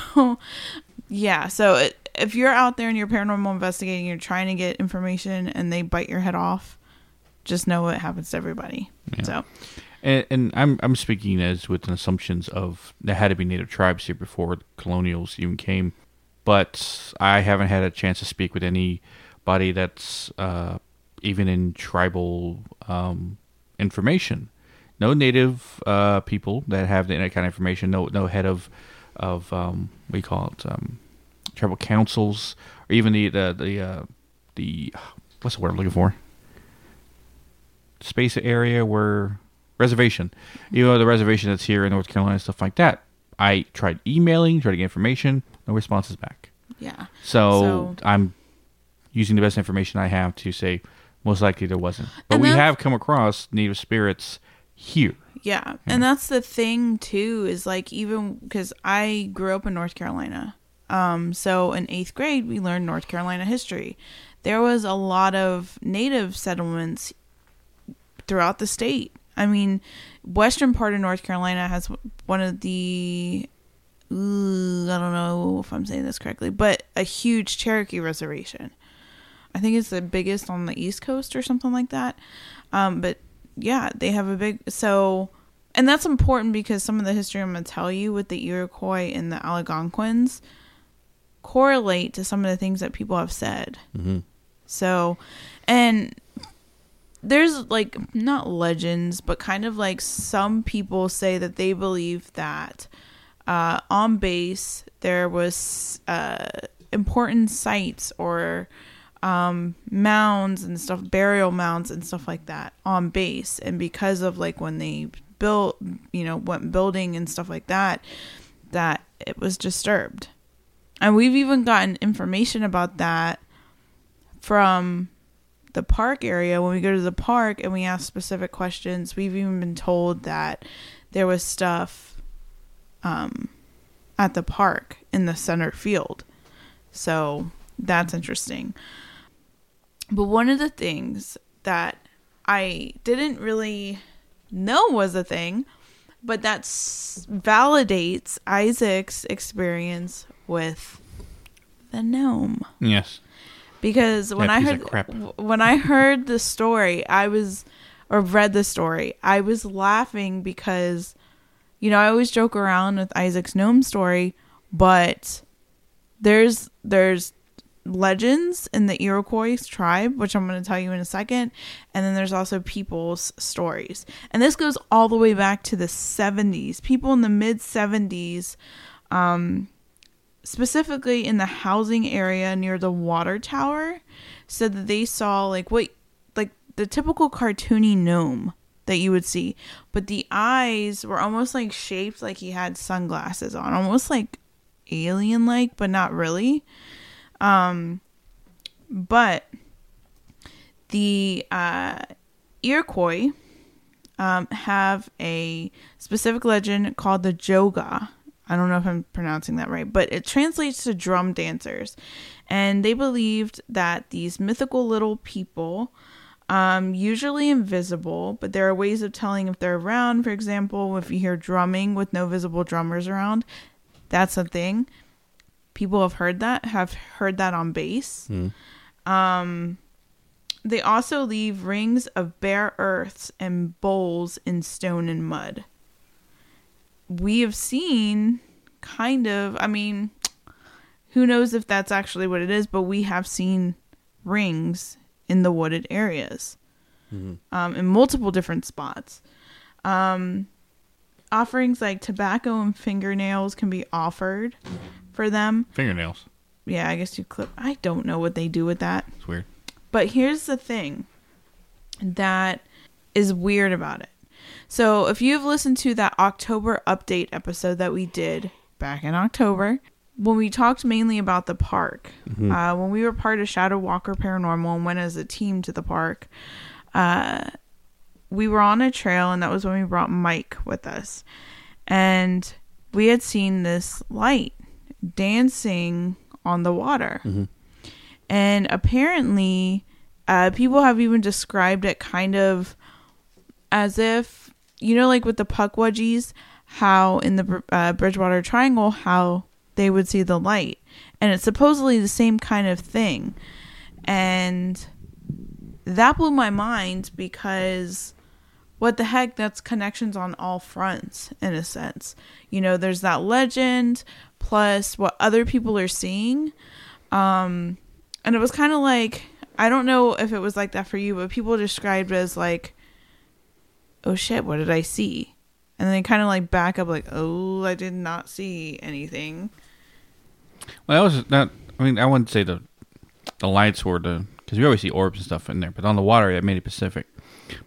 yeah. So if you're out there and you're paranormal investigating, you're trying to get information and they bite your head off, just know what happens to everybody. Yeah. So, and I'm speaking as with an assumptions of there had to be native tribes here before the colonials even came, but I haven't had a chance to speak with anybody that's even in tribal information. No native people that have any kind of information. No head of what do you call it, tribal councils, or even the what's the word I'm looking for? Space area where reservation, the reservation that's here in North Carolina and stuff like that. I tried emailing, tried to get information, no responses back. Yeah. So I'm using the best information I have to say most likely there wasn't, but we have come across native spirits here. Yeah. And that's the thing too, is like, even because I grew up in North Carolina, so in 8th grade we learned North Carolina history. There was a lot of native settlements throughout the state. I mean, western part of North Carolina has one of the, I don't know if I'm saying this correctly, but a huge Cherokee reservation. I think it's the biggest on the East Coast or something like that. But yeah, they have a big, so, and that's important because some of the history I'm going to tell you with the Iroquois and the Algonquins correlate to some of the things that people have said. Mm-hmm. So, and there's like, not legends, but kind of like some people say that they believe that on base there was important sites or mounds and stuff, burial mounds and stuff like that on base. And because of like when they built, went building and stuff like that, that it was disturbed. And we've even gotten information about that from the park area. When we go to the park and we ask specific questions, we've even been told that there was stuff at the park in the center field. So that's interesting. But one of the things that I didn't really know was a thing, but that validates Isaac's experience with the gnome. Yes. Because when I heard the story, read the story, I was laughing because, I always joke around with Isaac's gnome story, but there's legends in the Iroquois tribe, which I'm going to tell you in a second. And then there's also people's stories. And this goes all the way back to the 70s. People in the mid 70s, specifically in the housing area near the water tower, said that they saw like the typical cartoony gnome that you would see, but the eyes were almost like shaped like he had sunglasses on, almost like alien-like, but not really. But the Iroquois have a specific legend called the Jogah. I don't know if I'm pronouncing that right, but it translates to drum dancers. And they believed that these mythical little people, usually invisible, but there are ways of telling if they're around. For example, if you hear drumming with no visible drummers around, that's a thing. People have heard that on base. Mm. They also leave rings of bare earths and bowls in stone and mud. We have seen kind of, I mean, who knows if that's actually what it is, but we have seen rings in the wooded areas, mm-hmm. In multiple different spots. Offerings like tobacco and fingernails can be offered for them. Fingernails. Yeah, I guess you clip. I don't know what they do with that. It's weird. But here's the thing that is weird about it. So if you've listened to that October update episode that we did back in October, when we talked mainly about the park, mm-hmm. When we were part of Shadow Walker Paranormal and went as a team to the park, we were on a trail, and that was when we brought Mike with us. And we had seen this light dancing on the water. Mm-hmm. And apparently, people have even described it kind of as if, like with the Pukwudgies, how in the Bridgewater Triangle, how they would see the light. And it's supposedly the same kind of thing. And that blew my mind because what the heck, that's connections on all fronts, in a sense. You know, there's that legend plus what other people are seeing. And it was kind of like, I don't know if it was like that for you, but people described it as like, oh shit, what did I see? And then kind of like back up like, oh, I did not see anything. Well, that was not, I mean, I wouldn't say the lights were the, because we always see orbs and stuff in there, but on the water, that made it Pacific.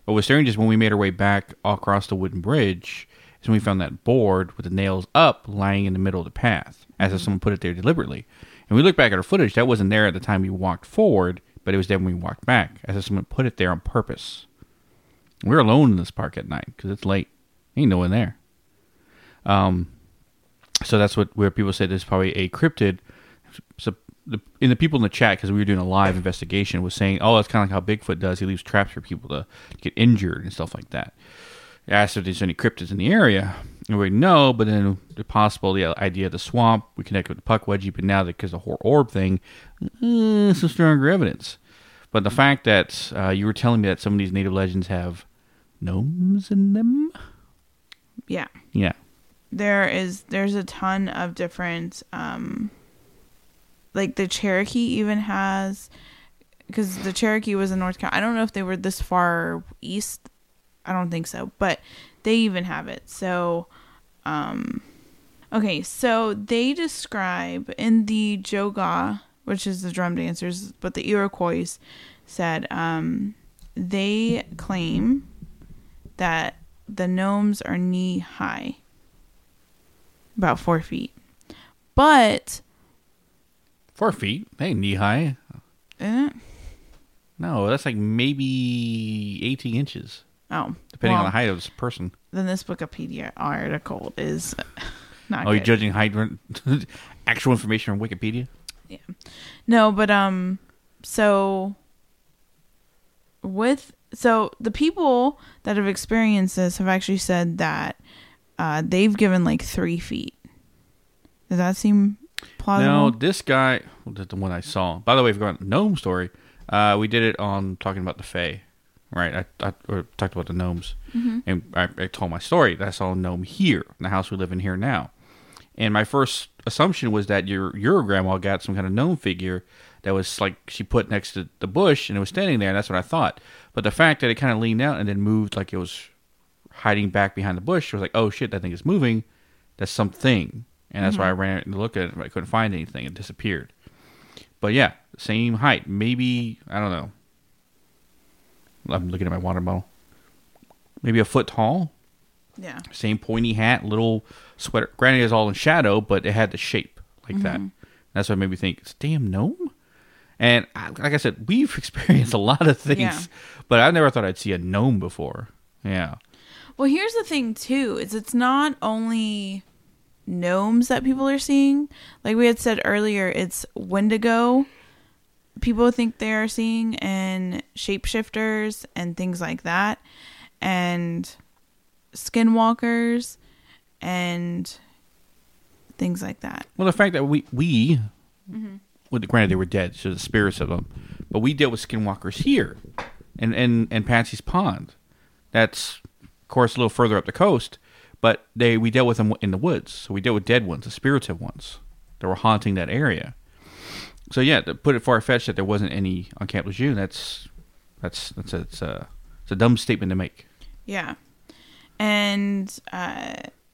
But what's strange is when we made our way back all across the wooden bridge, is when we found that board with the nails up lying in the middle of the path, as if someone put it there deliberately. And we look back at our footage, that wasn't there at the time we walked forward, but it was there when we walked back, as if someone put it there on purpose. We're alone in this park at night, because it's late. Ain't no one there. So that's what where people said there's probably a cryptid. So the people in the chat, because we were doing a live investigation, was saying, oh, that's kind of like how Bigfoot does. He leaves traps for people to get injured and stuff like that. I asked if there's any cryptids in the area. And we're like, no, but then the possible idea of the swamp, we connect with the Pukwudgie, but now because the whole orb thing, some stronger evidence. But the fact that you were telling me that some of these native legends have gnomes in them? Yeah. Yeah. There's a ton of different, like the Cherokee even has, because the Cherokee was in North Carolina. I don't know if they were this far east. I don't think so, but they even have it. So, okay. So they describe in the Jogah, which is the drum dancers, but the Iroquois said, they claim that the gnomes are knee high, about 4 feet, but 4 feet, hey, knee high, isn't it? No, that's like maybe 18 inches. Oh, depending on the height of this person. Then this Wikipedia article is not. Oh, you're judging height, actual information from Wikipedia? Yeah, no, but so the people that have experienced this have actually said that they've given like 3 feet. Does that seem plausible? No, this guy, the one I saw. By the way, if you got a gnome story, we did it on talking about the Fae, right? I talked about the gnomes, and I told my story that I saw a gnome here in the house we live in here now. And my first assumption was that your grandma got some kind of gnome figure that was like she put next to the bush and it was standing there, and that's what I thought. But the fact that it kind of leaned out and then moved like it was hiding back behind the bush, I was like, oh shit, that thing is moving. That's something. And that's why I ran and looked at it, but I couldn't find anything. It disappeared. But yeah, same height. Maybe, I don't know. I'm looking at my water bottle. Maybe a foot tall. Yeah. Same pointy hat, little sweater. Granted, it's all in shadow, but it had the shape like that. That's what made me think, it's a damn gnome? And like I said, we've experienced a lot of things, but I never thought I'd see a gnome before. Yeah. Well, here's the thing, too, is it's not only gnomes that people are seeing. Like we had said earlier, it's Wendigo people think they are seeing, and shapeshifters and things like that, and skinwalkers and things like that. Well, the fact that we well, granted they were dead, so the spirits of them, but we deal with skinwalkers here and Patsy's Pond. That's, of course, a little further up the coast, but we dealt with them in the woods. So we dealt with dead ones, the spirits of ones that were haunting that area. So yeah, to put it far-fetched that there wasn't any on Camp Lejeune, it's a dumb statement to make. Yeah. And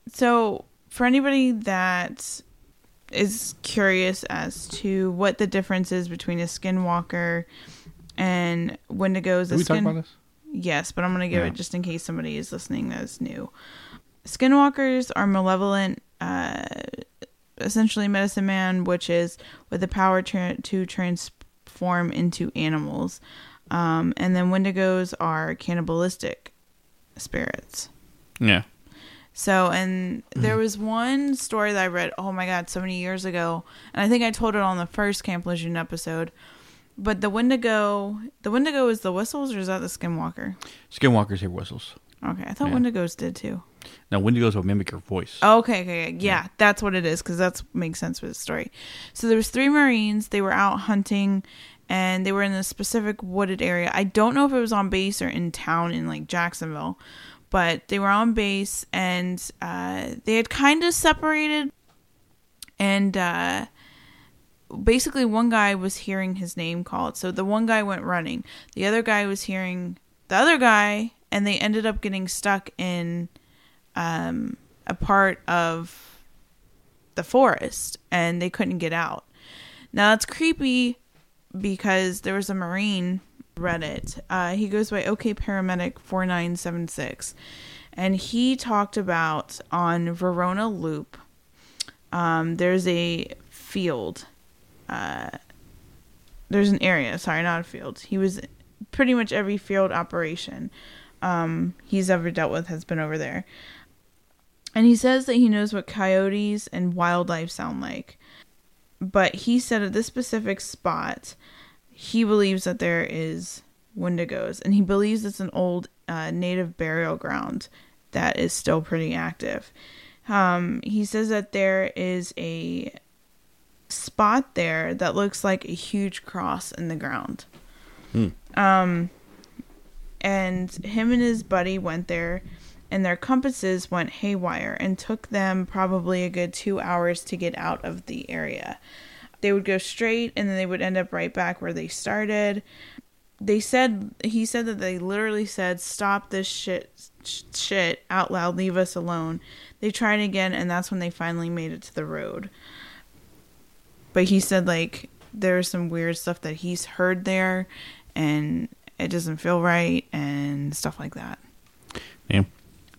so for anybody that is curious as to what the difference is between a skinwalker and Wendigo is a skin... Did we talk about this? Yes, but I'm going to give it just in case somebody is listening that is new. Skinwalkers are malevolent, essentially medicine man, which is with the power to transform into animals. And then Wendigos are cannibalistic spirits. Yeah. So, and there was one story that I read, oh my God, so many years ago. And I think I told it on the first Camp Lejeune episode. But the Wendigo is the whistles, or is that the Skinwalker? Skinwalkers hear whistles. Okay, I thought Wendigos did too. Now, Wendigos will mimic your voice. Okay. Yeah, that's what it is, because that makes sense for the story. So there was 3 Marines. They were out hunting, and they were in a specific wooded area. I don't know if it was on base or in town in, like, Jacksonville, but they were on base, and they had kind of separated, and basically one guy was hearing his name called. So the one guy went running. The other guy was hearing the other guy, and they ended up getting stuck in a part of the forest, and they couldn't get out. Now, that's creepy because there was a Marine Reddit. He goes by OK Paramedic 4976, and he talked about on Verona Loop, there's a field. There's an area, sorry, not a field. He was pretty much every field operation he's ever dealt with has been over there. And he says that he knows what coyotes and wildlife sound like. But he said at this specific spot, he believes that there is Wendigos. And he believes it's an old native burial ground that is still pretty active. He says that there is a spot there that looks like a huge cross in the ground. And him and his buddy went there, and their compasses went haywire and took them probably a good 2 hours to get out of the area. They would go straight, and then they would end up right back where they started. He said that they literally said, "Stop this shit out loud, leave us alone." They tried again, and that's when they finally made it to the road. But he said, like, there's some weird stuff that he's heard there, and it doesn't feel right, and stuff like that.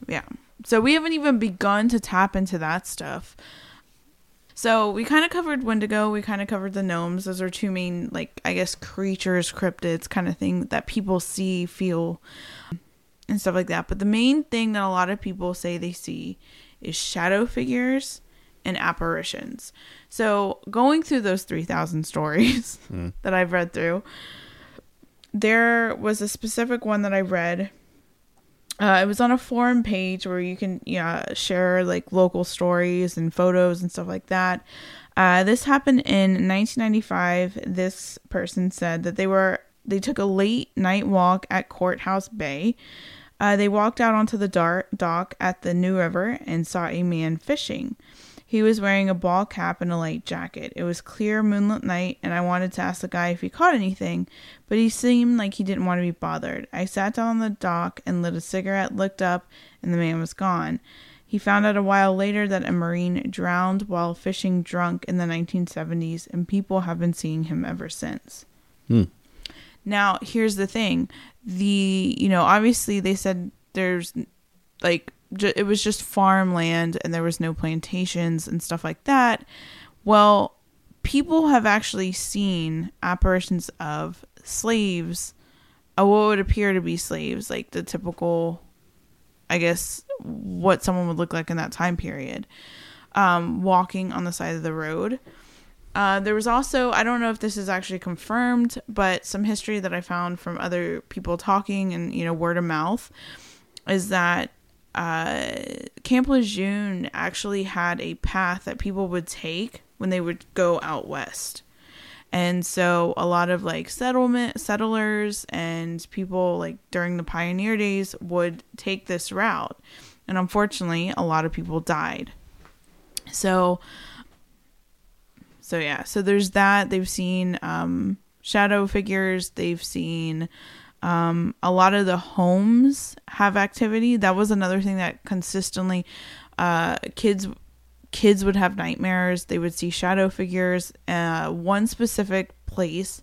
Yeah. So we haven't even begun to tap into that stuff. So we kind of covered Wendigo. We kind of covered the gnomes. Those are 2 main, like, I guess, creatures, cryptids kind of thing that people see, feel, and stuff like that. But the main thing that a lot of people say they see is shadow figures and apparitions. So going through those 3,000 stories that I've read through, there was a specific one that I read. It was on a forum page where you can share, like, local stories and photos and stuff like that. This happened in 1995. This person said that they took a late night walk at Courthouse Bay. They walked out onto the dock at the New River and saw a man fishing. He was wearing a ball cap and a light jacket. It was clear moonlit night, and I wanted to ask the guy if he caught anything, but he seemed like he didn't want to be bothered. I sat down on the dock and lit a cigarette, looked up, and the man was gone. He found out a while later that a Marine drowned while fishing drunk in the 1970s, and people have been seeing him ever since. Now, here's the thing. Obviously they said there's, like, it was just farmland and there was no plantations and stuff like that. Well, people have actually seen apparitions of slaves, what would appear to be slaves, like the typical, I guess, what someone would look like in that time period, walking on the side of the road. There was also, I don't know if this is actually confirmed, but some history that I found from other people talking and, word of mouth is that Camp Lejeune actually had a path that people would take when they would go out west. And so a lot of, like, settlers and people, like, during the pioneer days would take this route. And unfortunately, a lot of people died. So yeah, so there's that. They've seen shadow figures. They've seen a lot of the homes have activity. That was another thing that consistently, kids would have nightmares. They would see shadow figures. One specific place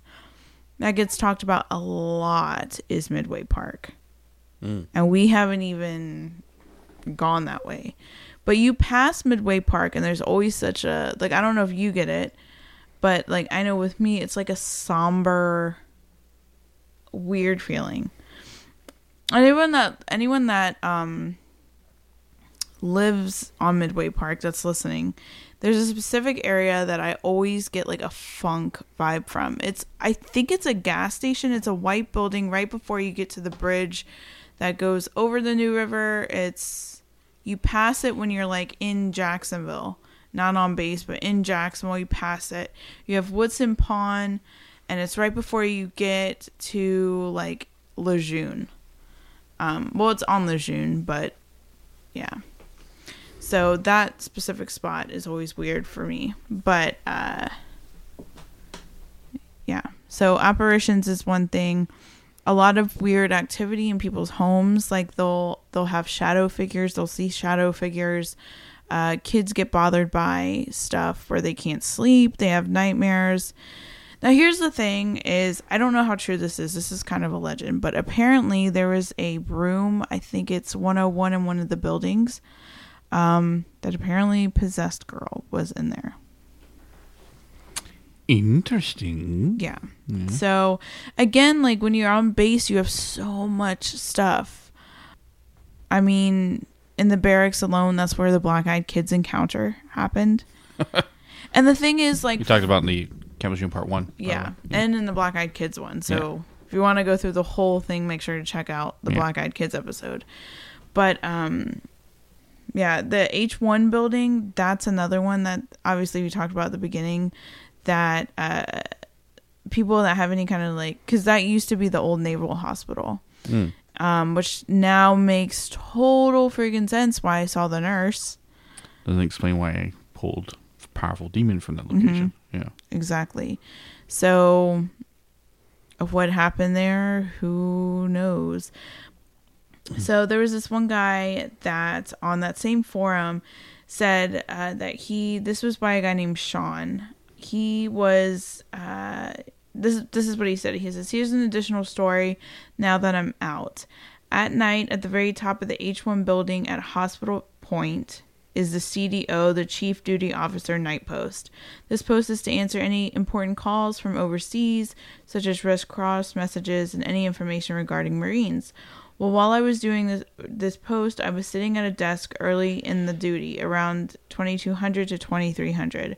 that gets talked about a lot is Midway Park. And we haven't even gone that way, but you pass Midway Park and there's always such a, like, I don't know if you get it, but, like, I know with me, it's like a somber, weird feeling. Anyone that lives on Midway Park that's listening, there's a specific area that I always get, like, a funk vibe from. I think it's a gas station. It's a white building right before you get to the bridge that goes over the New River. It's You pass it when you're like in Jacksonville, not on base, but in Jacksonville, you pass it. You have Woodson Pond, and it's right before you get to like Lejeune. Well, it's on Lejeune, but yeah. So that specific spot is always weird for me, but yeah. So apparitions is one thing. A lot of weird activity in people's homes, like they'll have shadow figures, they'll see shadow figures. Kids get bothered by stuff where they can't sleep, they have nightmares. Now here's the thing is, I don't know how true this is kind of a legend, but apparently there was a room, I think it's 101 in one of the buildings, that apparently possessed girl was in there. Interesting. Yeah. Yeah. So again, like when you're on base, you have so much stuff. I mean, in the barracks alone, that's where the Black-Eyed Kids encounter happened. And the thing is, like, you talked about in the Camp Lejeune Part 1. Yeah, yeah. And in the Black-Eyed Kids one. So yeah. If you want to go through the whole thing, make sure to check out the Black-Eyed Kids episode. But yeah, the H1 building, that's another one that obviously we talked about at the beginning. That people that have any kind of like, because that used to be the old Naval Hospital, which now makes total freaking sense why I saw the nurse. Doesn't explain why I pulled powerful demon from that location. Mm-hmm. Yeah, exactly. So, of what happened there, who knows? So there was this one guy that on that same forum said that this was by a guy named Sean. He was, this is what he said. He says, here's an additional story now that I'm out. At night, at the very top of the H1 building at Hospital Point is the CDO, the Chief Duty Officer Night Post. This post is to answer any important calls from overseas, such as Red Cross messages and any information regarding Marines. Well, while I was doing this post, I was sitting at a desk early in the duty, around 2200 to 2300.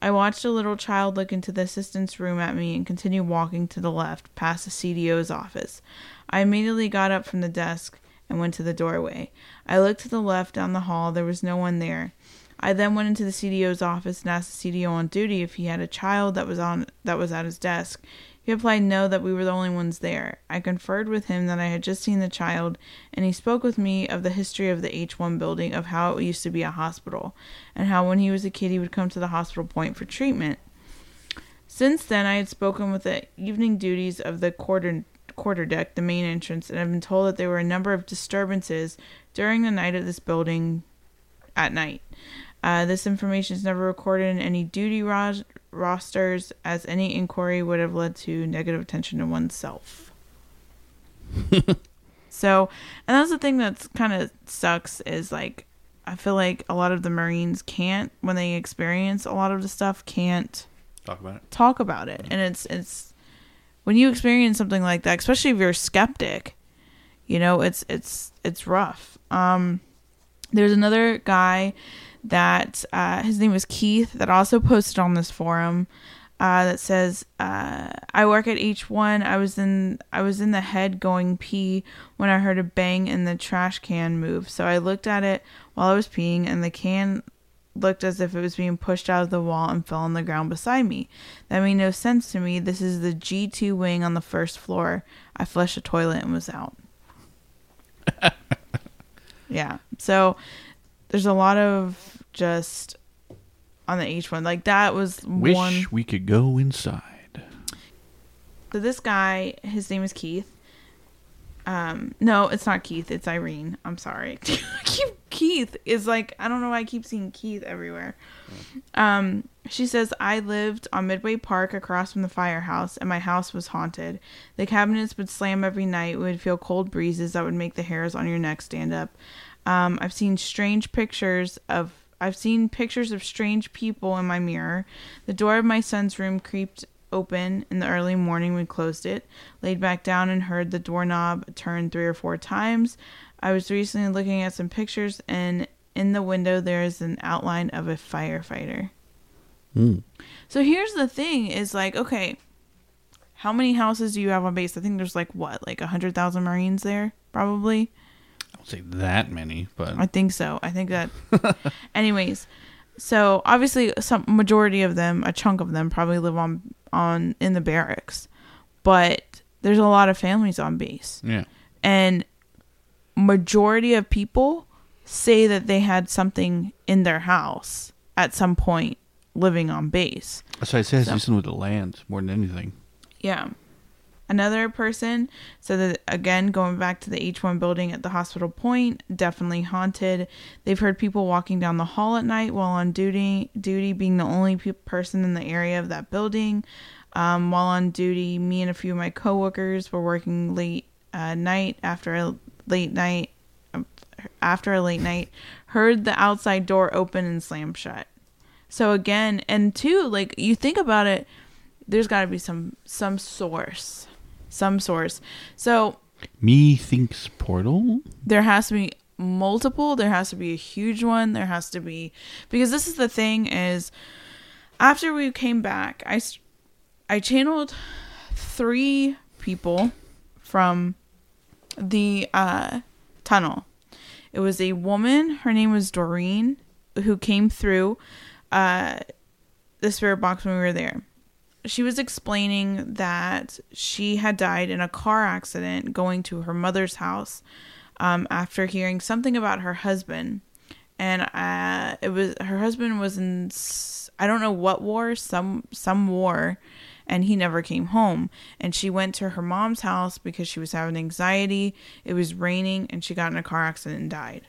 I watched a little child look into the assistant's room at me and continue walking to the left, past the CDO's office. I immediately got up from the desk and went to the doorway. I looked to the left down the hall. There was no one there. I then went into the CDO's office and asked the CDO on duty if he had a child that was at his desk. He replied no, that we were the only ones there. I conferred with him that I had just seen the child, and he spoke with me of the history of the H1 building, of how it used to be a hospital, and how when he was a kid he would come to the Hospital Point for treatment. Since then, I had spoken with the evening duties of the quarterdeck, the main entrance, and have been told that there were a number of disturbances during the night of this building at night. This information is never recorded in any duty rosters, as any inquiry would have led to negative attention to oneself. So, and that's the thing that's kind of sucks is, like, I feel like a lot of the Marines can't, when they experience a lot of the stuff, can't talk about it. And it's when you experience something like that, especially if you're a skeptic, you know, it's rough. There's another guy that his name was Keith that also posted on this forum that says I work at H1. I was in the head going pee when I heard a bang and the trash can move. So I looked at it while I was peeing, and the can looked as if it was being pushed out of the wall and fell on the ground beside me. That made no sense to me. This is the G2 wing on the first floor. I flushed the toilet and was out. Yeah. So there's a lot of just on the H1. Like, that was wish one. Wish we could go inside. So this guy, his name is Keith. No, it's not Keith. It's Irene. I'm sorry. Keith is like, I don't know why I keep seeing Keith everywhere. She says, I lived on Midway Park across from the firehouse, and my house was haunted. The cabinets would slam every night. We would feel cold breezes that would make the hairs on your neck stand up. I've seen pictures of strange people in my mirror. The door of my son's room creaked open in the early morning. We closed it, laid back down, and heard the doorknob turn 3 or 4 times. I was recently looking at some pictures, and in the window there is an outline of a firefighter. Mm. So here's the thing is, like, okay, how many houses do you have on base? I think there's like 100,000 Marines there, probably. say that many, but I think so. I think that anyways, so obviously some majority of them, a chunk of them probably live on in the barracks, but there's a lot of families on base. Yeah. And majority of people say that they had something in their house at some point living on base. So it says something with the land more than anything. Yeah. Another person said that, again, going back to the H1 building at the hospital point, definitely haunted. They've heard people walking down the hall at night while on duty being the only person in the area of that building. While on duty, me and a few of my coworkers were working late night after a late night, heard the outside door open and slam shut. So again, and two, like, you think about it, there's got to be some source. So me thinks portal. There has to be multiple. There has to be a huge one. There has to be, because this is the thing is, after we came back, I channeled three people from the tunnel. It was a woman. Her name was Doreen, who came through the spirit box when we were there. She was explaining that she had died in a car accident going to her mother's house after hearing something about her husband. And it was, her husband was in, I don't know what war, some war, and he never came home. And she went to her mom's house because she was having anxiety. It was raining, and she got in a car accident and died.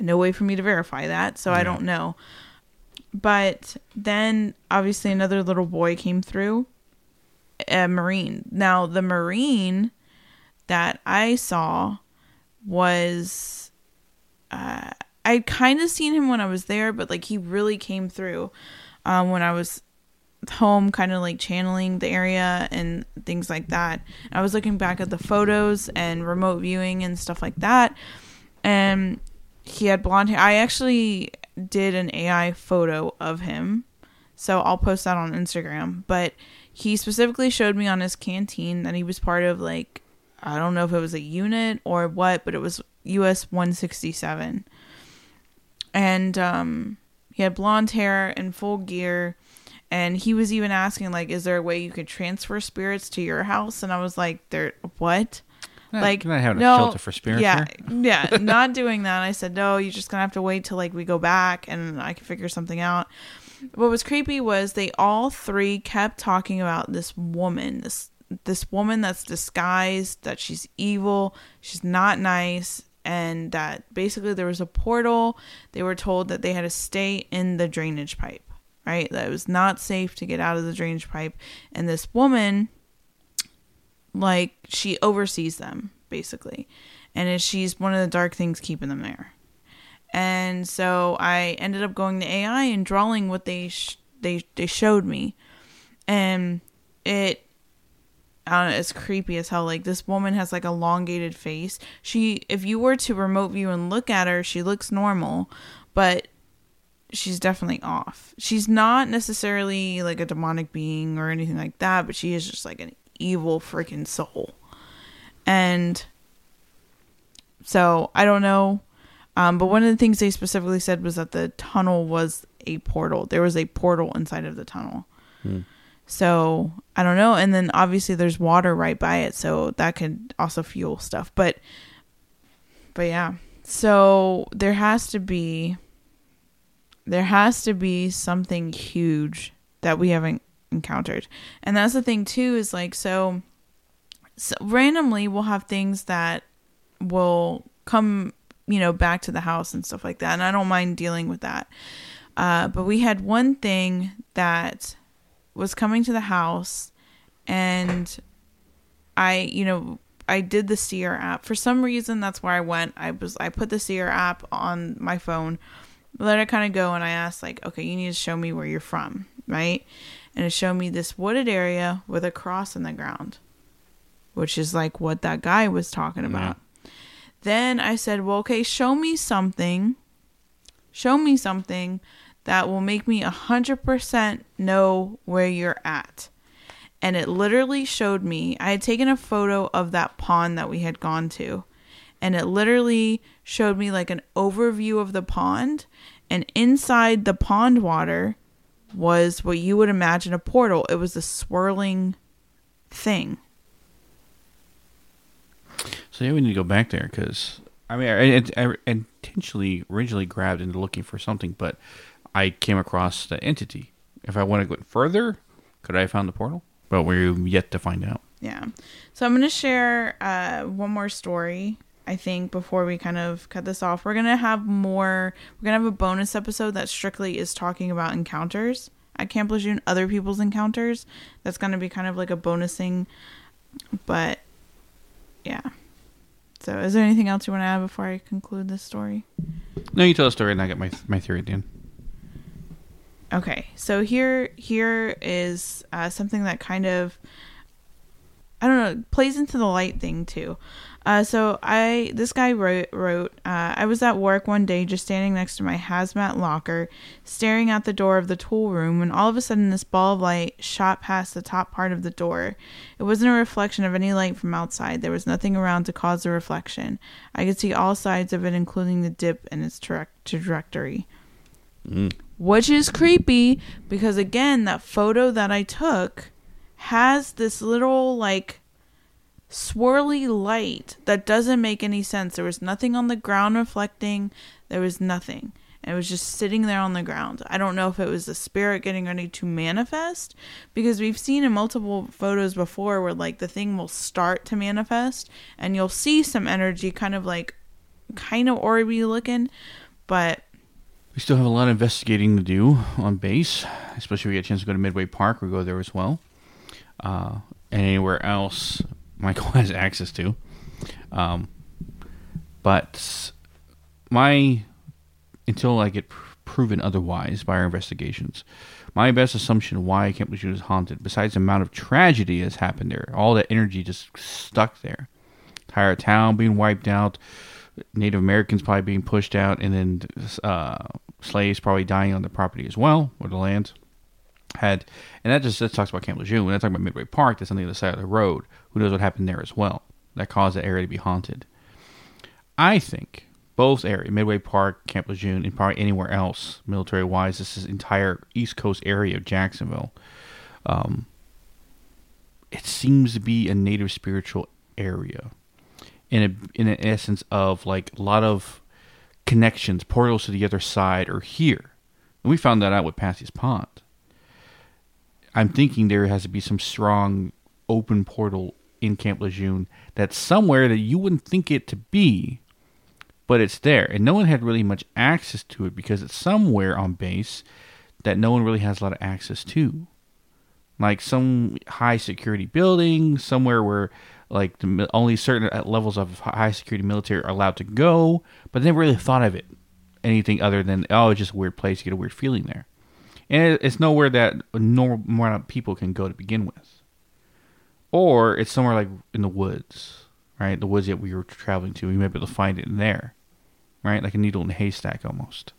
No way for me to verify that, so I don't know. But then, obviously, another little boy came through, a Marine. Now, the Marine that I saw was, I'd kind of seen him when I was there, but, like, he really came through when I was home, kind of, like, channeling the area and things like that. And I was looking back at the photos and remote viewing and stuff like that, and he had blonde hair. I actually did an AI photo of him, so I'll post that on Instagram, but he specifically showed me on his canteen that he was part of, like, I don't know if it was a unit or what, but it was US-167, and he had blonde hair and full gear, and he was even asking, like, is there a way you could transfer spirits to your house? And I was like, there, what? Like, can I have a shelter for spirits? Yeah, here? Yeah, not doing that. I said, no, you're just going to have to wait till, like, we go back and I can figure something out. What was creepy was they all three kept talking about this woman, this woman that's disguised, that she's evil, she's not nice, and that basically there was a portal. They were told that they had to stay in the drainage pipe, right? That it was not safe to get out of the drainage pipe. And this woman, like, she oversees them, basically. And she's one of the dark things keeping them there. And so I ended up going to AI and drawing what they showed me. And it, I don't know, it's creepy as hell. Like, this woman has, like, elongated face. She, if you were to remote view and look at her, she looks normal, but she's definitely off. She's not necessarily, like, a demonic being or anything like that, but she is just, like, an evil freaking soul. And so I don't know, but one of the things they specifically said was that the tunnel was a portal. There was a portal inside of the tunnel. So I don't know. And then obviously there's water right by it, so that could also fuel stuff, but yeah. So there has to be something huge that we haven't encountered. And that's the thing too, is like, so randomly we'll have things that will come, you know, back to the house and stuff like that, and I don't mind dealing with that, but we had one thing that was coming to the house, and I did the Seer app for some reason. That's where I went. I put the Seer app on my phone, let it kind of go, and I asked, like, okay, you need to show me where you're from, right? And it showed me this wooded area with a cross in the ground, which is like what that guy was talking about. Yeah. Then I said, well, okay, show me something that will make me 100% know where you're at. And it literally showed me, I had taken a photo of that pond that we had gone to, and it literally showed me like an overview of the pond, and inside the pond water was what you would imagine a portal. It was a swirling thing. So yeah, we need to go back there because I mean, I intentionally originally grabbed into looking for something, but I came across the entity. If I want to go further, could I have found the portal? But we're yet to find out. Yeah. So I'm going to share one more story, I think, before we kind of cut this off. We're going to have more. We're going to have a bonus episode that strictly is talking about encounters at Camp Lejeune, other people's encounters. That's going to be kind of like a bonus thing. But, yeah. So is there anything else you want to add before I conclude this story? No, you tell a story and I get my theory at the end. Okay, so here is something that kind of, I don't know, plays into the light thing too. So this guy wrote, I was at work one day just standing next to my hazmat locker, staring out the door of the tool room, when all of a sudden this ball of light shot past the top part of the door. It wasn't a reflection of any light from outside. There was nothing around to cause the reflection. I could see all sides of it, including the dip in its trajectory. Mm. Which is creepy because, again, that photo that I took has this little, like, swirly light that doesn't make any sense. There was nothing on the ground reflecting. There was nothing. And it was just sitting there on the ground. I don't know if it was the spirit getting ready to manifest, because we've seen in multiple photos before where, like, the thing will start to manifest and you'll see some energy kind of orby looking, but... We still have a lot of investigating to do on base, especially if we get a chance to go to Midway Park. We'll go there as well. And anywhere else Michael has access to. But until I get proven otherwise by our investigations, my best assumption why Camp Lejeune is haunted, besides the amount of tragedy that's happened there, all that energy just stuck there. Entire town being wiped out, Native Americans probably being pushed out, and then slaves probably dying on the property as well, or the land. And that talks about Camp Lejeune. When I talk about Midway Park, that's on the other side of the road. Who knows what happened there as well? That caused the area to be haunted. I think both areas, Midway Park, Camp Lejeune, and probably anywhere else, military-wise, this is entire East Coast area of Jacksonville. It seems to be a Native spiritual area. In an essence of like a lot of connections, portals to the other side are here. And we found that out with Patsy's Pond. I'm thinking there has to be some strong open portal in Camp Lejeune that's somewhere that you wouldn't think it to be, but it's there. And no one had really much access to it because it's somewhere on base that no one really has a lot of access to. Like some high security building, somewhere where... Like, only certain levels of high security military are allowed to go, but they never really thought of it anything other than, oh, it's just a weird place, you get a weird feeling there. And it's nowhere that normal people can go to begin with. Or it's somewhere like in the woods, right? The woods that we were traveling to, we might be able to find it in there, right? Like a needle in a haystack almost.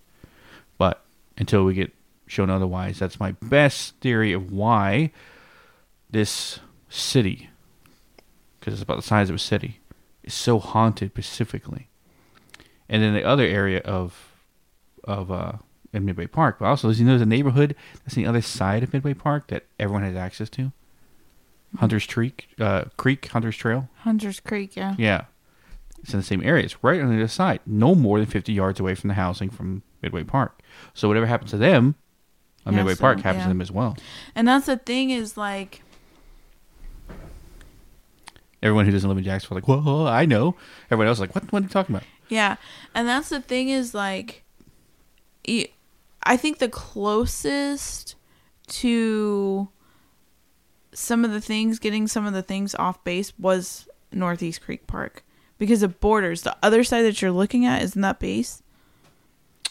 But until we get shown otherwise, that's my best theory of why this city... It's about the size of a city. It's so haunted specifically. And then the other area of in Midway Park, but also there's a neighborhood that's on the other side of Midway Park that everyone has access to. Hunter's Creek, yeah. Yeah. It's in the same area. It's right on the other side. No more than 50 yards away from the housing from Midway Park. So whatever happens to them on Midway Park happens to them as well. And that's the thing is like... Everyone who doesn't live in Jacksonville like, whoa, I know. Everyone else is like, what are you talking about? Yeah. And that's the thing is like, I think the closest to getting some of the things off base was Northeast Creek Park. Because it borders. The other side that you're looking at, isn't that base?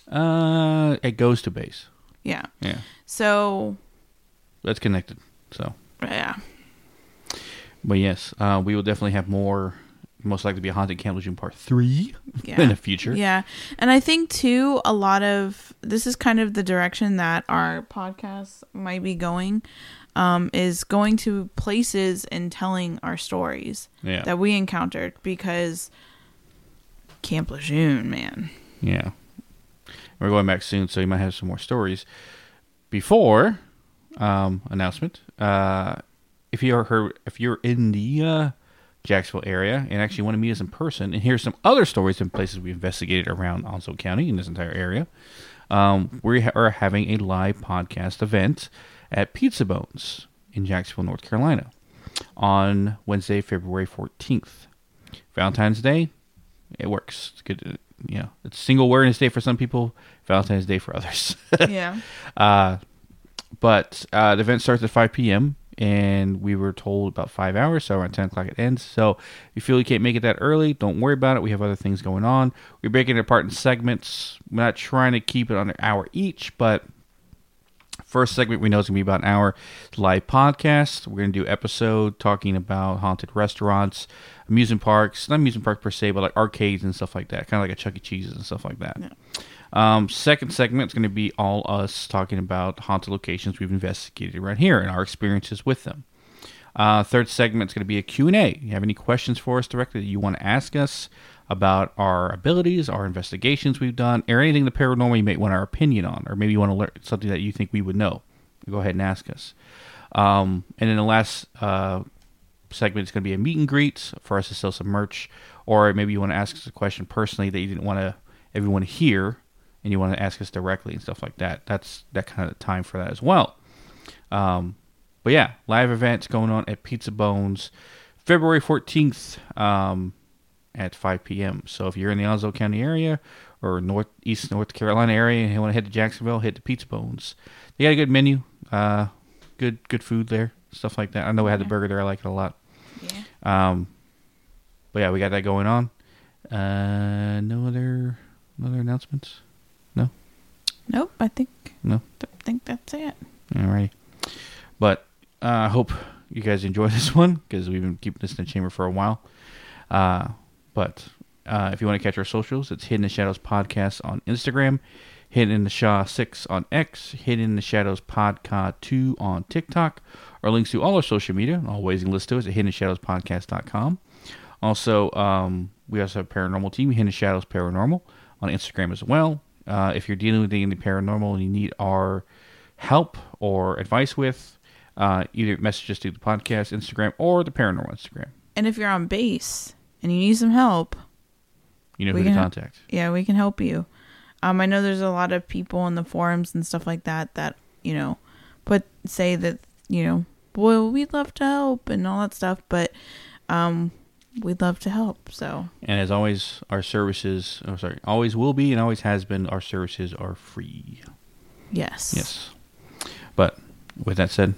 It goes to base. Yeah. Yeah. So. That's connected. So. Yeah. But yes, we will definitely have more, most likely to be a haunted Camp Lejeune Part 3 in the future. Yeah. And I think, too, a lot of... This is kind of the direction that our podcast might be going, is going to places and telling our stories that we encountered. Because Camp Lejeune, man. Yeah. We're going back soon, so you might have some more stories. Before announcement, if you're in the Jacksonville area and actually want to meet us in person and hear some other stories and places we investigated around Onslow County in this entire area, we are having a live podcast event at Pizza Bones in Jacksonville, North Carolina on Wednesday, February 14th. Valentine's Day, it works. It's good. You know, it's Single Awareness Day for some people, Valentine's Day for others. Yeah. But the event starts at 5 p.m. and we were told about 5 hours, so around 10 o'clock it ends. So if you feel you can't make it that early, don't worry about it. We have other things going on. We're breaking it apart in segments. We're not trying to keep it on an hour each, but first segment we know is going to be about an hour. It's a live podcast. We're going to do episode talking about haunted restaurants, amusement parks, not amusement park per se, but like arcades and stuff like that, kind of like a Chuck E. Cheese's and stuff like that. Yeah. Second segment is going to be all us talking about haunted locations we've investigated right here and our experiences with them. Third segment is going to be a Q&A. You have any questions for us directly that you want to ask us about our abilities, our investigations we've done, or anything the paranormal you may want our opinion on, or maybe you want to learn something that you think we would know, go ahead and ask us. And then the last segment is going to be a meet and greet for us to sell some merch, or maybe you want to ask us a question personally that you didn't want to everyone hear, and you want to ask us directly and stuff like that. That's that kind of time for that as well. But yeah, live events going on at Pizza Bones, February 14th at 5 p.m. So if you're in the Onslow County area or northeast North Carolina area and you want to head to Jacksonville, head to Pizza Bones. They got a good menu, good food there, stuff like that. I know we had the burger there. I like it a lot. Yeah. But yeah, we got that going on. No other announcements? No? Nope, I think. No? I think that's it. Alrighty. But I hope you guys enjoy this one, because we've been keeping this in the chamber for a while. But if you want to catch our socials, it's Hidden in the Shadows Podcast on Instagram, Hidden in the Shaw 6 on X, Hidden in the Shadows Podcast 2 on TikTok. Our links to all our social media, all ways you can listen to us at hiddenshadowspodcast.com. Also, we also have a paranormal team, Hidden Shadows Paranormal, on Instagram as well. If you're dealing with anything paranormal and you need our help or advice with, either message us through the podcast Instagram or the paranormal Instagram. And if you're on base and you need some help, you know who to contact. Yeah, we can help you. I know there's a lot of people on the forums and stuff like that that, you know, say that, you know, well, we'd love to help and all that stuff, but we'd love to help. So, and as always, our services, always will be and always has been, our services are free. Yes. But with that said,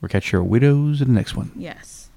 we'll catch your widows in the next one. Yes.